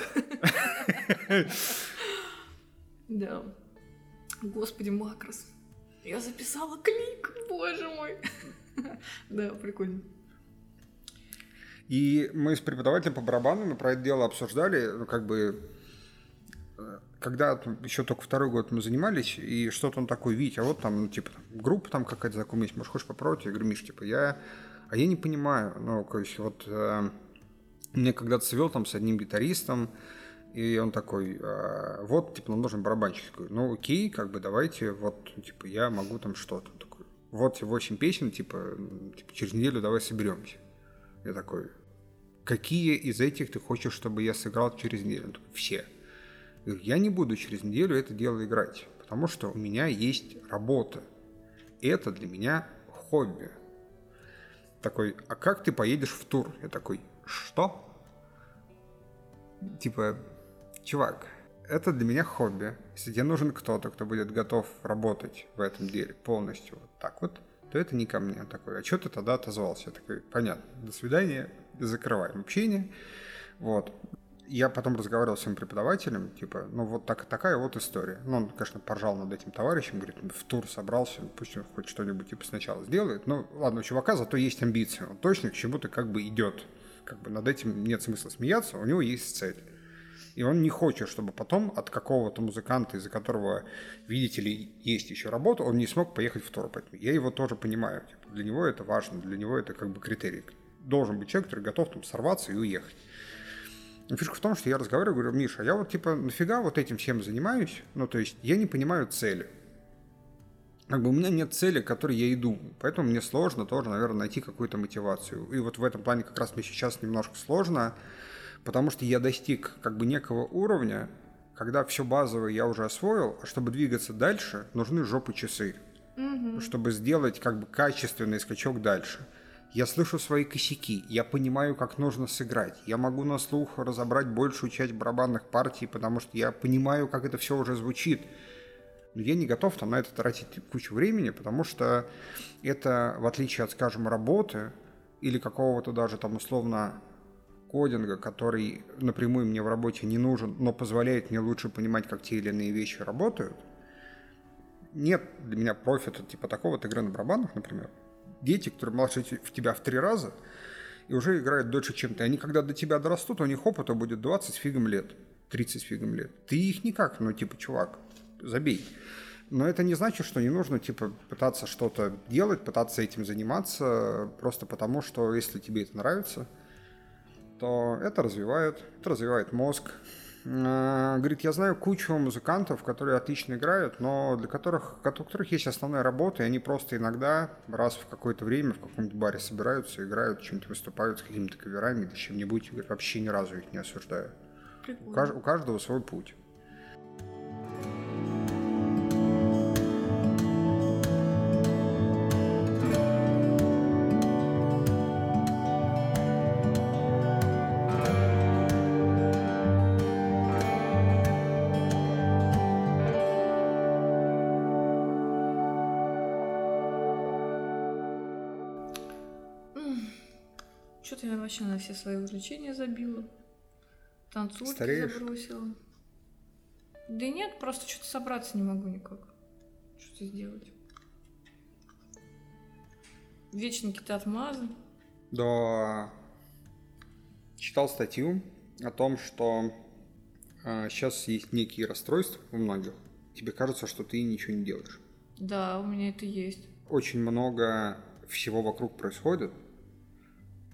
Да. Господи, макрос. Я записала клик, боже мой. Да, прикольно. И мы с преподавателем по барабанам про это дело обсуждали, когда еще только второй год мы занимались, и что-то он такой: Вить, а вот там, группа там какая-то знакомая есть, может, хочешь попробовать? Я говорю: Миш, я не понимаю, меня когда-то свел там с одним гитаристом, и он такой: нам нужен барабанщик. Я говорю: окей, давайте, я могу там что-то. Он такой: 8 песен, через неделю давай соберемся. Я такой: какие из этих ты хочешь, чтобы я сыграл через неделю? Он такой: все. Я говорю: я не буду через неделю это дело играть, потому что у меня есть работа. Это для меня хобби. Такой: а как ты поедешь в тур? Я такой: что? Чувак, это для меня хобби. Если тебе нужен кто-то, кто будет готов работать в этом деле полностью то это не ко мне. Он такой: а что ты тогда отозвался? Я такой: понятно, до свидания, закрываем общение. Я потом разговаривал с своим преподавателем, такая вот история. Он, конечно, поржал над этим товарищем, говорит: в тур собрался, пусть он хоть что-нибудь сначала сделает. Ладно, у чувака зато есть амбиции, он точно к чему-то идет. Над этим нет смысла смеяться, у него есть цель. И он не хочет, чтобы потом от какого-то музыканта, из-за которого, видите ли, есть еще работа, он не смог поехать в тур. Поэтому я его тоже понимаю. Для него это важно, для него это критерий. Должен быть человек, который готов сорваться и уехать. Но фишка в том, что я разговариваю, говорю: Миша, я нафига этим всем занимаюсь? Я не понимаю цели. У меня нет цели, к которой я иду. Поэтому мне сложно тоже, наверное, найти какую-то мотивацию. И в этом плане как раз мне сейчас немножко сложно, потому что я достиг некого уровня, когда все базовое я уже освоил, а чтобы двигаться дальше, нужны жопы часы, чтобы сделать качественный скачок дальше. Я слышу свои косяки, я понимаю, как нужно сыграть, я могу на слух разобрать большую часть барабанных партий, потому что я понимаю, как это все уже звучит. Но я не готов на это тратить кучу времени, потому что это, в отличие от, скажем, работы или какого-то даже условно кодинга, который напрямую мне в работе не нужен, но позволяет мне лучше понимать, как те или иные вещи работают, нет для меня профита такого игры на барабанах, например. Дети, которые младше тебя в 3 раза и уже играют дольше, чем ты, они когда до тебя дорастут, у них опыта будет 20 с фигом лет, 30 с фигом лет. Ты их никак, чувак, забей. Но это не значит, что не нужно, пытаться что-то делать, пытаться этим заниматься, просто потому, что если тебе это нравится, то это развивает мозг. Говорит: я знаю кучу музыкантов, которые отлично играют, но у которых есть основная работа, и они просто иногда раз в какое-то время в каком-нибудь баре собираются, играют, чем-то выступают с какими-то каверами или чем-нибудь. Говорит: вообще ни разу их не осуждаю. У каждого свой путь. Что-то я вообще на все свои увлечения забила. Танцульки забросила. Да нет, просто что-то собраться не могу никак. Что-то сделать. Вечно какие-то отмазы. Да. Читал статью о том, что сейчас есть некие расстройства у многих. Тебе кажется, что ты ничего не делаешь. Да, у меня это есть. Очень много всего вокруг происходит.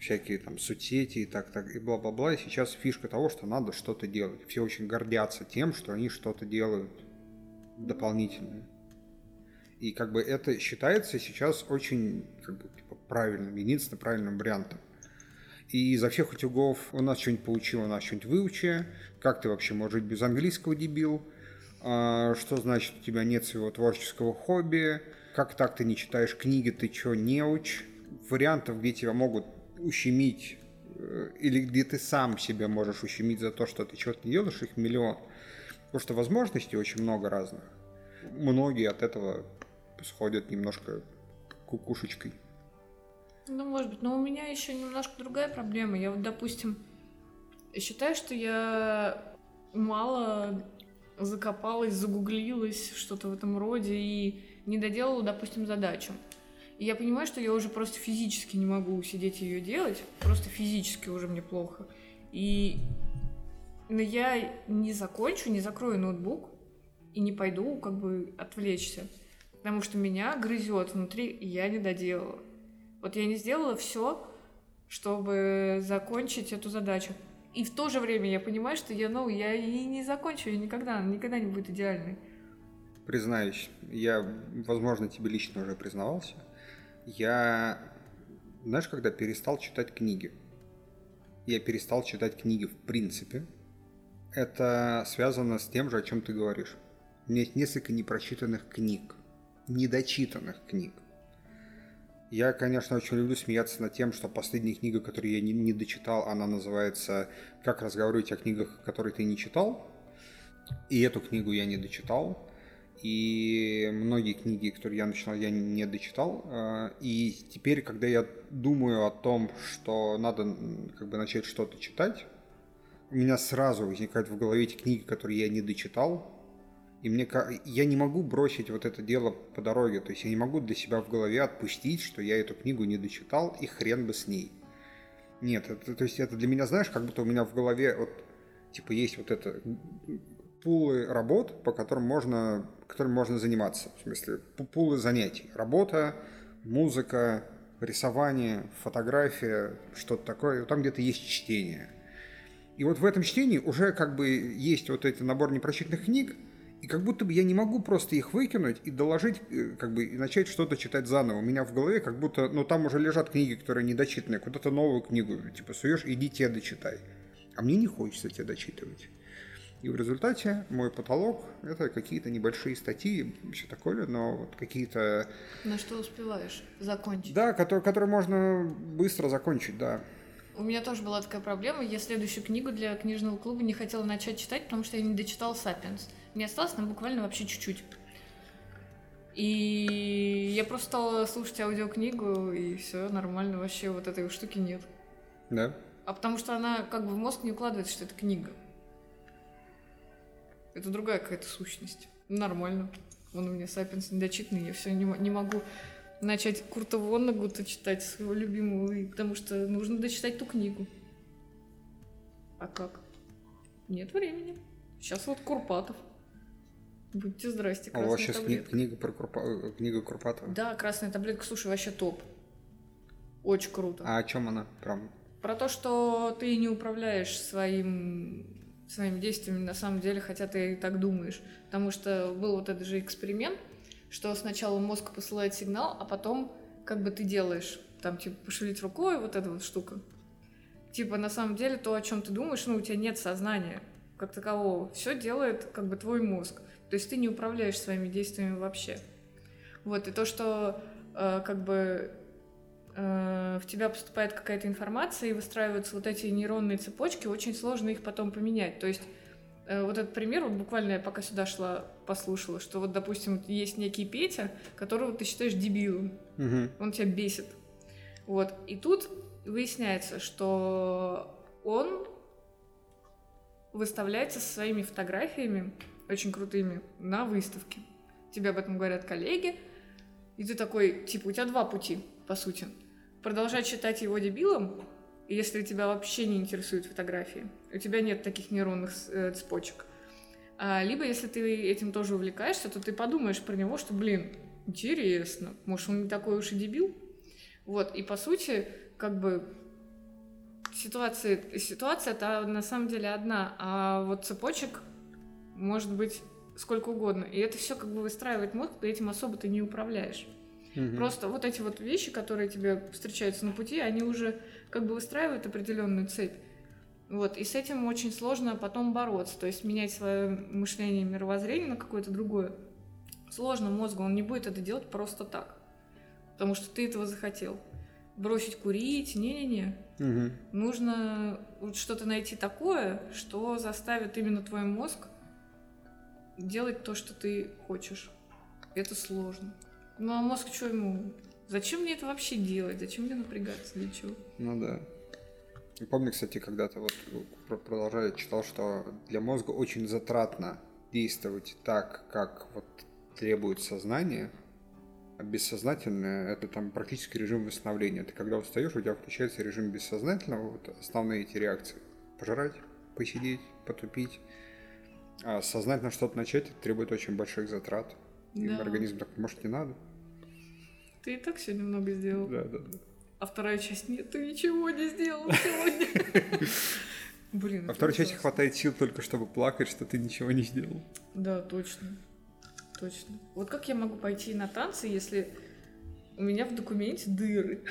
Всякие соцсети и так, и бла-бла-бла. И сейчас фишка того, что надо что-то делать. Все очень гордятся тем, что они что-то делают дополнительное. И это считается сейчас очень правильным, единственно правильным вариантом. И изо всех утюгов: у нас что-нибудь получило, у нас что-нибудь выучи. Как ты вообще можешь жить без английского, дебил? Что значит, у тебя нет своего творческого хобби? Как так ты не читаешь книги, ты что, неуч? Вариантов, где тебя могут ущемить, или где ты сам себя можешь ущемить за то, что ты чего-то не делаешь, их миллион. Потому что возможностей очень много разных. Многие от этого сходят немножко кукушечкой. Ну, может быть. Но у меня еще немножко другая проблема. Я вот, допустим, считаю, что я мало закопалась, загуглилась, что-то в этом роде, и не доделала, допустим, задачу. И я понимаю, что я уже просто физически не могу сидеть ее делать. Просто физически уже мне плохо. Но я не закончу, не закрою ноутбук и не пойду как бы отвлечься. Потому что меня грызет внутри, и я не доделала. Вот я не сделала все, чтобы закончить эту задачу. И в то же время я понимаю, что я и не закончу, я никогда, она никогда не будет идеальной. Признаюсь, я, возможно, тебе лично уже признавался. Я, знаешь, когда перестал читать книги. Я перестал читать книги в принципе. Это связано с тем же, о чем ты говоришь. У меня есть несколько непрочитанных книг, недочитанных книг. Я, конечно, очень люблю смеяться над тем, что последняя книга, которую я не дочитал, она называется «Как разговаривать о книгах, которые ты не читал». И эту книгу я не дочитал. И многие книги, которые я начинал, я не дочитал. И теперь, когда я думаю о том, что надо как бы начать что-то читать, у меня сразу возникают в голове эти книги, которые я не дочитал. И я не могу бросить вот это дело по дороге. То есть я не могу для себя в голове отпустить, что я эту книгу не дочитал, и хрен бы с ней. Нет, это для меня, знаешь, как будто у меня в голове вот, типа, есть вот это пулы работ, которым можно заниматься. В смысле, пулы занятий. Работа, музыка, рисование, фотография, что-то такое. Там где-то есть чтение. И вот в этом чтении уже как бы есть вот этот набор непрочитанных книг, и как будто бы я не могу просто их выкинуть и доложить, как бы, и начать что-то читать заново. У меня в голове как будто, там уже лежат книги, которые недочитанные, куда-то новую книгу, типа, суешь, иди тебе дочитай. А мне не хочется тебе дочитывать. И в результате мой потолок – это какие-то небольшие статьи, все такое, но вот какие-то… На что успеваешь закончить. Да, которые можно быстро закончить, да. У меня тоже была такая проблема. Я следующую книгу для книжного клуба не хотела начать читать, потому что я не дочитала «Сапиенс». Мне осталось там буквально вообще чуть-чуть. И я просто стала слушать аудиокнигу, и все нормально, вообще вот этой штуки нет. Да? А потому что она как бы в мозг не укладывается, что это книга. Это другая какая-то сущность. Нормально. Вон у меня «Сапиенс» недочитанный, я все не могу начать Курта Воннегута читать, своего любимого, потому что нужно дочитать ту книгу. А как? Нет времени. Сейчас вот Курпатов. Будьте здрасте, красная таблетка. Сейчас книга Курпатова? Да, «Красная таблетка», слушай, вообще топ. Очень круто. А о чем она? Про то, что ты не управляешь своими действиями на самом деле, хотя ты и так думаешь. Потому что был вот этот же эксперимент, что сначала мозг посылает сигнал, а потом как бы ты делаешь, там типа пошевелить рукой, вот эта вот штука. Типа на самом деле то, о чем ты думаешь, у тебя нет сознания как такового. Все делает как бы твой мозг. То есть ты не управляешь своими действиями вообще. Вот, и то, что в тебя поступает какая-то информация и выстраиваются вот эти нейронные цепочки, очень сложно их потом поменять. То есть вот этот пример, вот буквально я пока сюда шла, послушала, что вот, допустим, есть некий Петя, которого ты считаешь дебилом, угу. Он тебя бесит. Вот. И тут выясняется, что он выставляется со своими фотографиями, очень крутыми, на выставке. Тебе об этом говорят коллеги, и ты такой, типа, у тебя два пути, по сути. Продолжать считать его дебилом, если тебя вообще не интересуют фотографии, у тебя нет таких нейронных цепочек. Либо, если ты этим тоже увлекаешься, то ты подумаешь про него, что, блин, интересно, может, он не такой уж и дебил? Вот, и по сути, как бы, ситуация-то на самом деле одна, а вот цепочек может быть сколько угодно. И это все как бы выстраивает мозг, ты этим особо ты не управляешь. Угу. Просто вот эти вот вещи, которые тебе встречаются на пути, они уже как бы выстраивают определенную цепь. Вот. И с этим очень сложно потом бороться. То есть менять свое мышление и мировоззрение на какое-то другое. Сложно мозгу, он не будет это делать просто так. Потому что ты этого захотел. Бросить курить, не-не-не. Угу. Нужно вот что-то найти такое, что заставит именно твой мозг делать то, что ты хочешь. Это сложно. Ну а мозг что ему? Зачем мне это вообще делать? Зачем мне напрягаться? Для чего? Ну да. Я помню, кстати, когда-то вот продолжали, читал, что для мозга очень затратно действовать так, как вот требует сознание, а бессознательное — это там практически режим восстановления. Ты когда устаешь, у тебя включается режим бессознательного, вот основные эти реакции. Пожрать, посидеть, потупить. А сознательно что-то начать — это требует очень больших затрат. Да. И организм так, может, не надо. Ты и так сегодня много сделал. Да. А вторая часть — нет, ты ничего не сделал сегодня. Блин. А второй части хватает сил только, чтобы плакать, что ты ничего не сделал. Да, точно. Вот как я могу пойти на танцы, если у меня в документе дыры?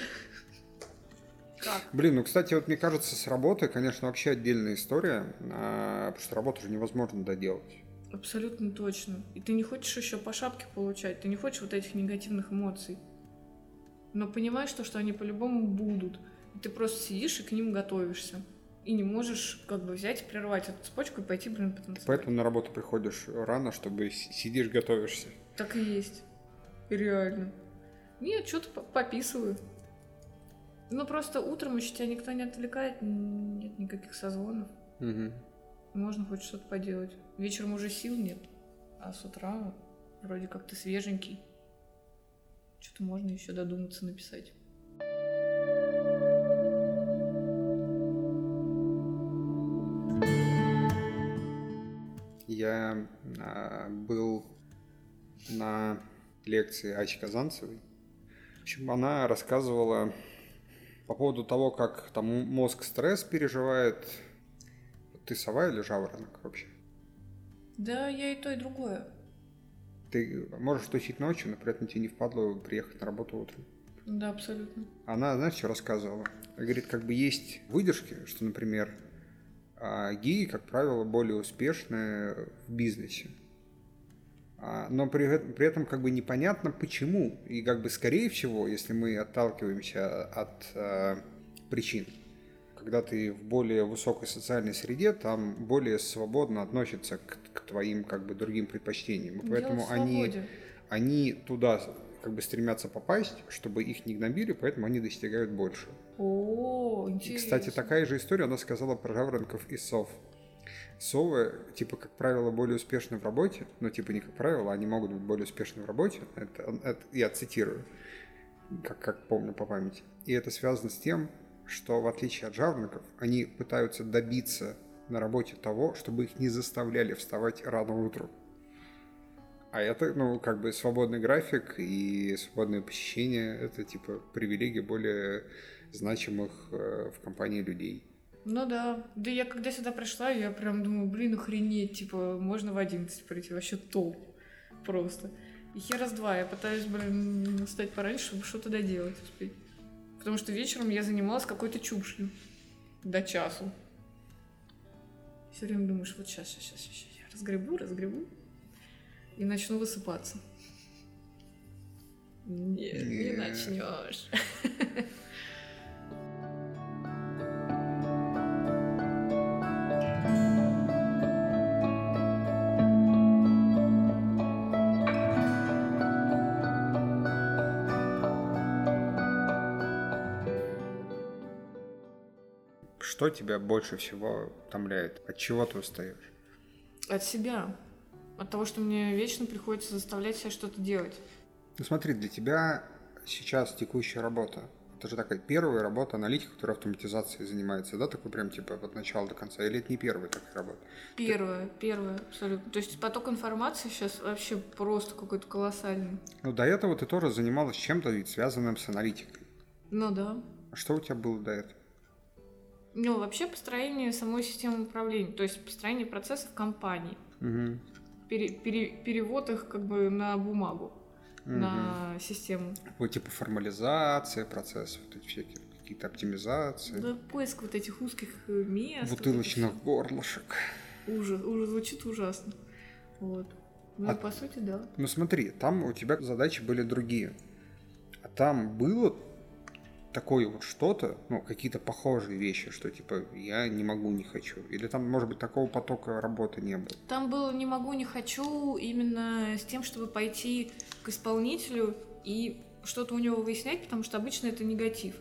Как? Блин, ну, кстати, вот мне кажется, с работой, конечно, вообще отдельная история, потому что работу же невозможно доделать. Абсолютно точно. И ты не хочешь еще по шапке получать, ты не хочешь вот этих негативных эмоций. Но понимаешь то, что они по-любому будут. И ты просто сидишь и к ним готовишься. И не можешь как бы взять, прервать эту цепочку и пойти, блин, потанцевать. Поэтому на работу приходишь рано, чтобы сидишь, готовишься. Так и есть. Реально. Нет, что-то пописываю. Ну, просто утром еще тебя никто не отвлекает, нет никаких созвонов. Угу. Можно хоть что-то поделать. Вечером уже сил нет, а с утра вроде как ты свеженький. Что-то можно еще додуматься написать. Я был на лекции Ачи Казанцевой. В общем, она рассказывала по поводу того, как там мозг стресс переживает. Ты сова или жаворонок вообще? Да, я и то, и другое. Ты можешь тусить ночью, но при этом тебе не впадло приехать на работу утром. Да, абсолютно. Она, знаешь, что рассказывала? Она говорит, как бы есть выдержки, что, например, геи, как правило, более успешны в бизнесе. Но при этом как бы непонятно почему. И как бы скорее всего, если мы отталкиваемся от причин, когда ты в более высокой социальной среде, там более свободно относятся к твоим как бы другим предпочтениям. И поэтому они туда как бы стремятся попасть, чтобы их не гнобили, поэтому они достигают больше. О, интересно. И, кстати, такая же история она сказала про жаворонков и сов. Совы, типа, как правило, более успешны в работе, но типа не как правило, они могут быть более успешны в работе. Это я цитирую, как помню по памяти. И это связано с тем, что в отличие от жаворонков, они пытаются добиться на работе того, чтобы их не заставляли вставать рано утром. А это, ну, как бы свободный график и свободное посещение – это, типа, привилегии более значимых в компании людей. Ну да. Да я когда сюда пришла, я прям думаю, блин, охренеть, типа, можно в 11 прийти, вообще топ просто. И хер-раз-два, я пытаюсь, блин, встать пораньше, чтобы что-то доделать успеть. Потому что вечером я занималась какой-то чушью до часу. Все время думаешь, вот сейчас, я разгребу. И начну высыпаться. Нет, не начнешь. Что тебя больше всего утомляет? От чего ты устаешь? От себя. От того, что мне вечно приходится заставлять себя что-то делать. Ну смотри, для тебя сейчас текущая работа. Это же такая первая работа аналитика, которая автоматизацией занимается, да? Такой прям типа от начала до конца. Или это не первая такая работа? Первая, абсолютно. То есть поток информации сейчас вообще просто какой-то колоссальный. Ну до этого ты тоже занималась чем-то, ведь связанным с аналитикой. Ну да. Что у тебя было до этого? Ну вообще построение самой системы управления. То есть построение процессов компании. Угу. Перевод их как бы на бумагу, угу. На систему. Вот типа формализация процессов, вот эти всякие какие-то оптимизации. Да, поиск вот этих узких мест. Бутылочных вот горлышек. Ужас, звучит ужасно. Вот. Ну по сути, да. Ну смотри, там у тебя задачи были другие. А там было такое вот что-то, ну, какие-то похожие вещи, что типа я не могу, не хочу? Или там, может быть, такого потока работы не было? Там было не могу, не хочу именно с тем, чтобы пойти к исполнителю и что-то у него выяснять, потому что обычно это негатив.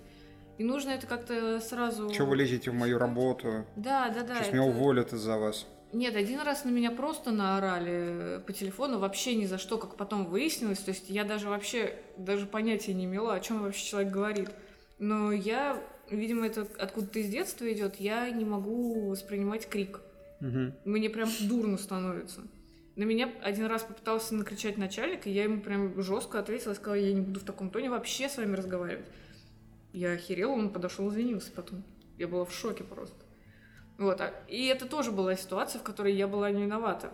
И нужно это как-то сразу... Чего вы лезете в мою работу? Да. Сейчас меня уволят из-за вас. Нет, один раз на меня просто наорали по телефону, вообще ни за что, как потом выяснилось. То есть я даже понятия не имела, о чем вообще человек говорит. Но я, видимо, это откуда-то из детства идет, я не могу воспринимать крик. Угу. Мне прям дурно становится. На меня один раз попытался накричать начальник, и я ему прям жестко ответила, сказала, я не буду в таком тоне вообще с вами разговаривать. Я охерела, он подошел, извинился потом. Я была в шоке просто. Вот. И это тоже была ситуация, в которой я была не виновата.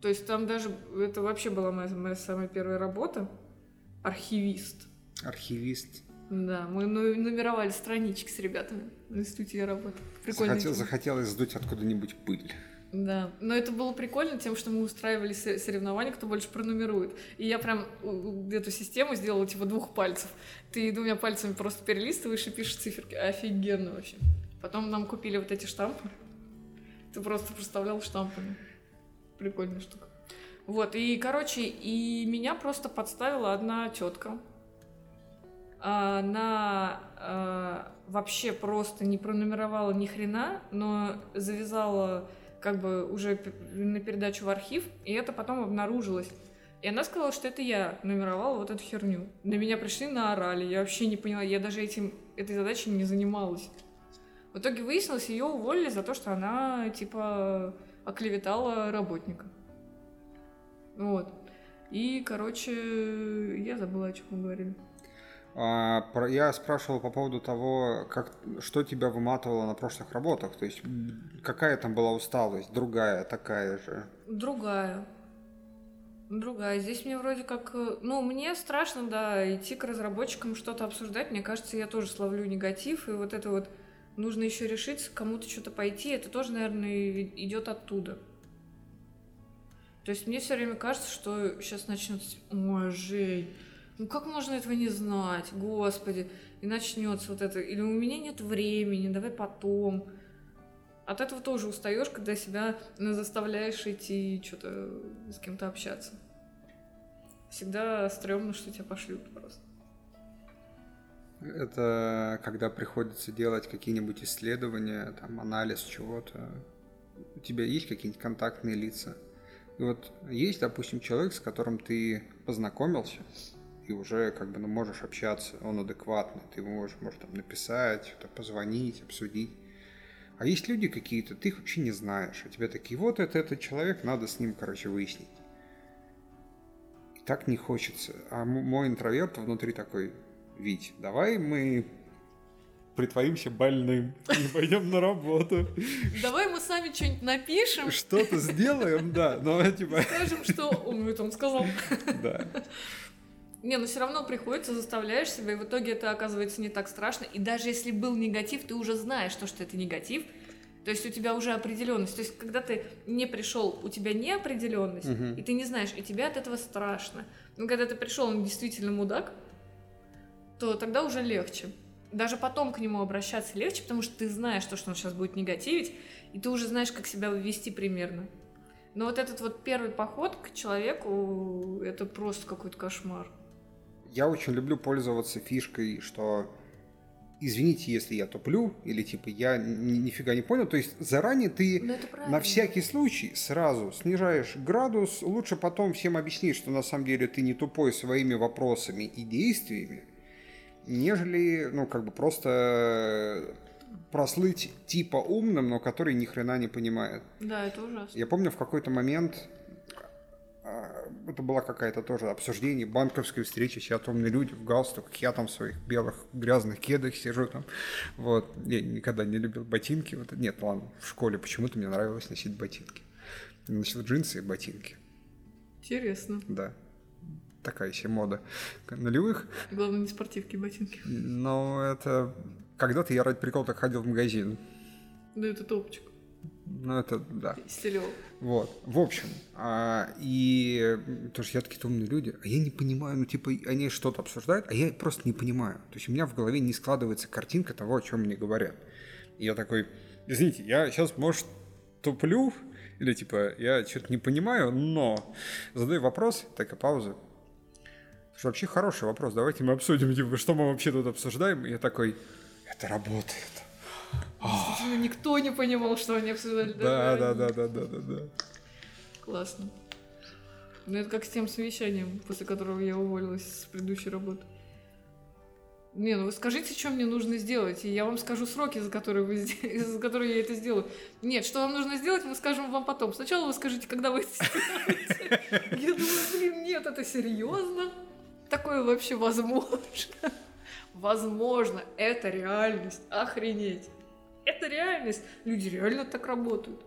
То есть там даже... Это вообще была моя самая первая работа. Архивист. Архивист. Да, мы нумеровали странички с ребятами. В институте я работала. Прикольно. Захотелось сдуть откуда-нибудь пыль. Да, но это было прикольно тем, что мы устраивали соревнования, кто больше пронумерует. И я прям эту систему сделала типа двух пальцев. Ты двумя пальцами просто перелистываешь и пишешь циферки. Офигенно вообще. Потом нам купили вот эти штампы. Ты просто проставлял штампами. Прикольная штука. Вот, и, короче, и меня просто подставила одна тетка. Она вообще просто не пронумеровала ни хрена, но завязала... как бы уже на передачу в архив, и это потом обнаружилось. И она сказала, что это я нумеровала вот эту херню. На меня пришли, наорали, я вообще не поняла, я даже этой задачей не занималась. В итоге выяснилось, ее уволили за то, что она, типа, оклеветала работника. Вот. И, короче, я забыла, о чем мы говорили. Я спрашивал по поводу того, что тебя выматывало на прошлых работах. То есть, какая там была усталость? Другая, такая же? Другая. Здесь мне вроде как... Ну, мне страшно, да, идти к разработчикам что-то обсуждать. Мне кажется, я тоже словлю негатив. И вот это вот нужно еще решить, кому-то что-то пойти. Это тоже, наверное, идет оттуда. То есть, мне все время кажется, что сейчас начнется... Ой, Жень... Ну как можно этого не знать, господи, и начнется вот это, или у меня нет времени, давай потом. От этого тоже устаешь, когда себя заставляешь идти что-то с кем-то общаться. Всегда стрёмно, что тебя пошлют просто. Это когда приходится делать какие-нибудь исследования, там, анализ чего-то. У тебя есть какие-нибудь контактные лица? И вот есть, допустим, человек, с которым ты познакомился, и уже как бы можешь общаться, он адекватный, ты ему можешь там написать, позвонить, обсудить. А есть люди какие-то, ты их вообще не знаешь, у тебя такие, вот этот человек, надо с ним, короче, выяснить. И так не хочется. А мой интроверт внутри такой, Вить, давай мы притворимся больным и пойдем на работу. Давай мы сами что-нибудь напишем. Что-то сделаем, да. Скажем, что он сказал. Да. Не, но все равно приходится, заставляешь себя, и в итоге это оказывается не так страшно. И даже если был негатив, ты уже знаешь, что это негатив. То есть у тебя уже определенность. То есть когда ты не пришел, у тебя неопределенность, и ты не знаешь, и тебе от этого страшно. Но когда ты пришел, он действительно мудак, то тогда уже легче. Даже потом к нему обращаться легче, потому что ты знаешь то, что он сейчас будет негативить, и ты уже знаешь, как себя вести примерно. Но вот этот вот первый поход к человеку, это просто какой-то кошмар. Я очень люблю пользоваться фишкой, что извините, если я туплю, или типа я нифига не понял. То есть заранее ты на всякий случай сразу снижаешь градус. Лучше потом всем объяснить, что на самом деле ты не тупой своими вопросами и действиями, нежели, ну, как бы просто прослыть типа умным, но который ни хрена не понимает. Да, это ужасно. Я помню в какой-то момент... Это была какая-то тоже обсуждение банковской встречи, сидят умные люди в галстуках, я там в своих белых грязных кедах сижу там, вот, я никогда не любил ботинки, вот, нет, ладно, в школе почему-то мне нравилось носить ботинки, я носил джинсы и ботинки. Интересно. Да, такая себе мода нулевых. Главное, не спортивки и ботинки. Но это, когда-то я ради прикола так ходил в магазин. Да это топчик. Ну, это да. Стилёво. Вот. В общем, и тоже я такие умные люди, а я не понимаю, ну, типа, они что-то обсуждают, а я просто не понимаю. То есть у меня в голове не складывается картинка того, о чем мне говорят. И я такой, извините, я сейчас, может, туплю, или, типа, я что-то не понимаю, но задаю вопрос, такая пауза. Что вообще хороший вопрос, давайте мы обсудим, типа, что мы вообще тут обсуждаем. И я такой, это работает. Действительно, никто не понимал, что они обсуждали. Да. Классно. Ну, это как с тем совещанием, после которого я уволилась с предыдущей работы. Не, ну вы скажите, что мне нужно сделать, и я вам скажу сроки, за которые я это сделаю. Нет, что вам нужно сделать, мы скажем вам потом. Сначала вы скажите, когда вы это сделаете. Я думаю, блин, нет, это серьезно? Такое вообще возможно? Возможно, это реальность. Охренеть. Это реальность. Люди реально так работают.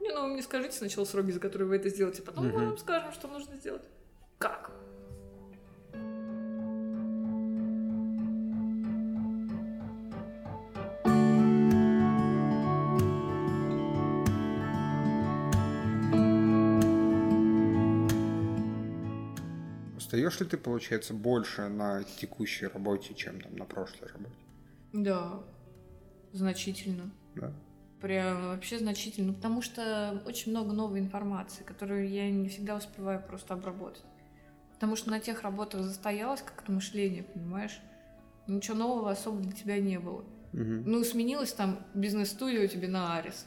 Не, ну вы мне скажите сначала сроки, за которые вы это сделаете, потом мы вам скажем, что нужно сделать. Как? Даешь ли ты, получается, больше на текущей работе, чем там на прошлой работе? Да, значительно. Да? Прям вообще значительно, потому что очень много новой информации, которую я не всегда успеваю просто обработать. Потому что на тех работах застоялось как-то мышление, понимаешь? Ничего нового особо для тебя не было. Угу. Ну, сменилось там бизнес-студио тебе на Арис.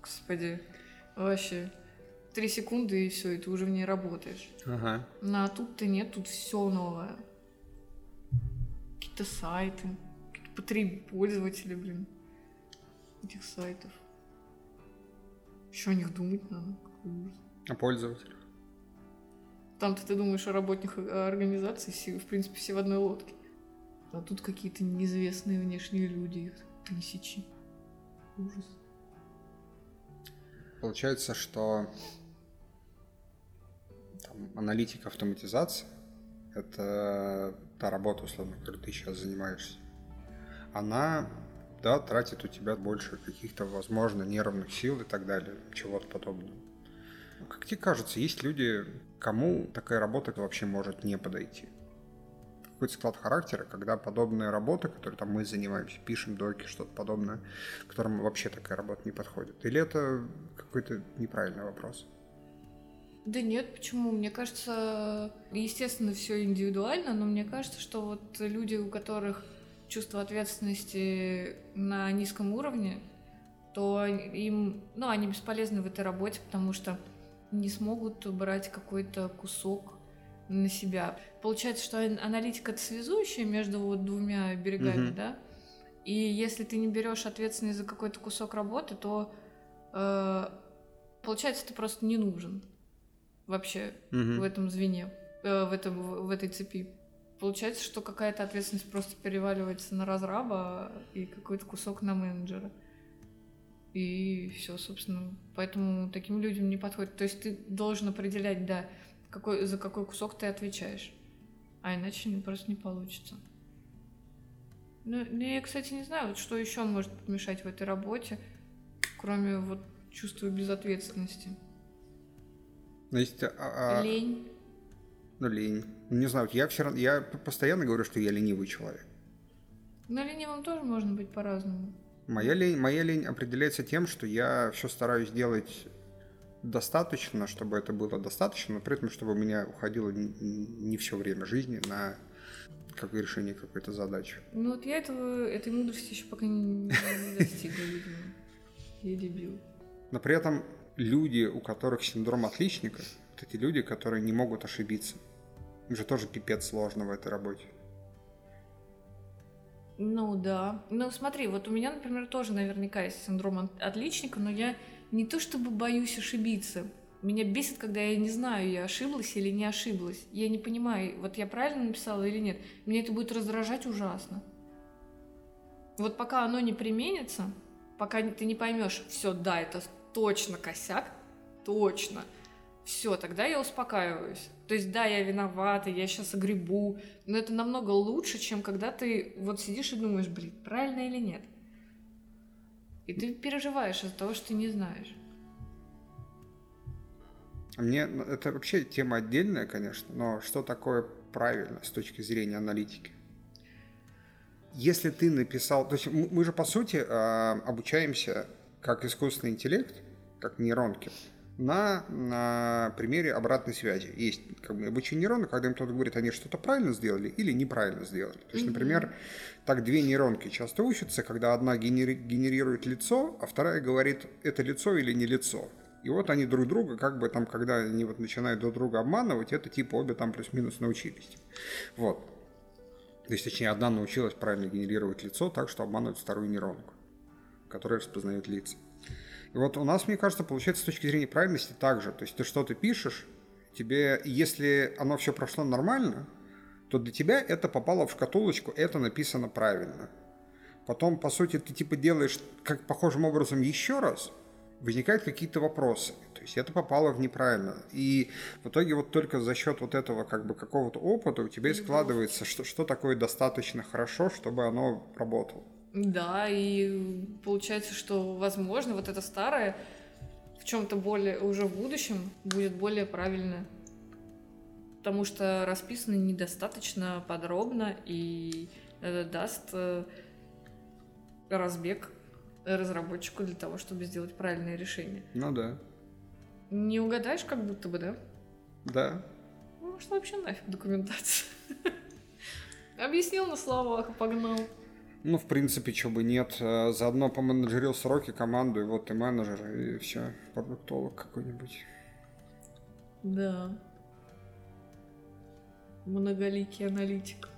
Господи, вообще... 3 секунды, и все, и ты уже в ней работаешь. Ага. А тут-то нет, тут все новое. Какие-то сайты, какие-то пользователи, блин, этих сайтов. Еще о них думать надо. О пользователях? Там-то ты думаешь о работных организациях, в принципе, все в одной лодке. А тут какие-то неизвестные внешние люди, их тысячи. Ужас. Получается, что... Аналитика, автоматизация — это та работа, условно, которой ты сейчас занимаешься. Она, да, тратит у тебя больше каких-то, возможно, неравных сил и так далее, чего-то подобного. Как тебе кажется, есть люди, кому такая работа вообще может не подойти? Какой-то склад характера, когда подобные работы, которые там мы занимаемся, пишем доки, что-то подобное, которым вообще такая работа не подходит? Или это какой-то неправильный вопрос? Да нет, почему? Мне кажется, естественно, все индивидуально, но мне кажется, что вот люди, у которых чувство ответственности на низком уровне, то им, ну, они бесполезны в этой работе, потому что не смогут брать какой-то кусок на себя. Получается, что аналитика — это связующая между вот 2 берегами, да? И если ты не берешь ответственность за какой-то кусок работы, то получается, ты просто не нужен вообще в этом звене, в этой цепи. Получается, что какая-то ответственность просто переваливается на разраба и какой-то кусок на менеджера. И все, собственно. Поэтому таким людям не подходит. То есть ты должен определять, да, за какой кусок ты отвечаешь. А иначе просто не получится. Ну, я, кстати, не знаю, вот что еще может помешать в этой работе, кроме вот чувства безответственности. Лень. Ну, лень. Не знаю, я постоянно говорю, что я ленивый человек. Но ленивым тоже можно быть по-разному. Моя лень определяется тем, что я все стараюсь делать... достаточно, чтобы это было достаточно, но при этом, чтобы у меня уходило не все время жизни на решение какой-то задачи. Ну вот я этой мудрости еще пока не достигла, видимо. Я дебил. Но при этом люди, у которых синдром отличника, вот эти люди, которые не могут ошибиться, им же тоже пипец сложно в этой работе. Ну да. Ну смотри, вот у меня, например, тоже наверняка есть синдром отличника, но я не то чтобы боюсь ошибиться. Меня бесит, когда я не знаю, я ошиблась или не ошиблась. Я не понимаю, вот я правильно написала или нет. Меня это будет раздражать ужасно. Вот пока оно не применится, пока ты не поймешь, все, да, это точно косяк, точно. Все, тогда я успокаиваюсь. То есть, да, я виновата, я сейчас огребу, но это намного лучше, чем когда ты вот сидишь и думаешь, блин, правильно или нет. И ты переживаешь из-за того, что ты не знаешь. Мне это вообще тема отдельная, конечно, но что такое правильно с точки зрения аналитики? Если ты написал... То есть мы же, по сути, обучаемся как искусственный интеллект, как нейронки, на примере обратной связи. Есть как бы обучение нейронок, когда им кто-то говорит, они что-то правильно сделали или неправильно сделали. То есть, например, так две нейронки часто учатся, когда одна генерирует лицо, а вторая говорит, это лицо или не лицо. И вот они друг друга, как бы там, когда они вот начинают друг друга обманывать, это типа обе там плюс-минус научились. Вот. То есть, точнее, одна научилась правильно генерировать лицо так, что обманывает вторую нейронку, которая распознает лица. И вот у нас, мне кажется, получается с точки зрения правильности так же. То есть ты что-то пишешь, тебе, если оно все прошло нормально, то для тебя это попало в шкатулочку, это написано правильно. Потом, по сути, ты типа делаешь как похожим образом еще раз, возникают какие-то вопросы. То есть это попало в неправильно. И в итоге вот только за счет вот этого как бы какого-то опыта у тебя и складывается, что такое достаточно хорошо, чтобы оно работало. Да, и получается, что, возможно, вот это старое в чем-то более уже в будущем будет более правильно. Потому что расписано недостаточно подробно, и это даст разбег разработчику для того, чтобы сделать правильное решение. Ну да. Не угадаешь, как будто бы, да? Да. Может, вообще нафиг документация. Объяснил на словах и погнал. Ну, в принципе, чего бы нет. Заодно поменеджерил сроки, команду, и вот ты менеджер, и все, продуктолог какой-нибудь. Да. Многоликий аналитик.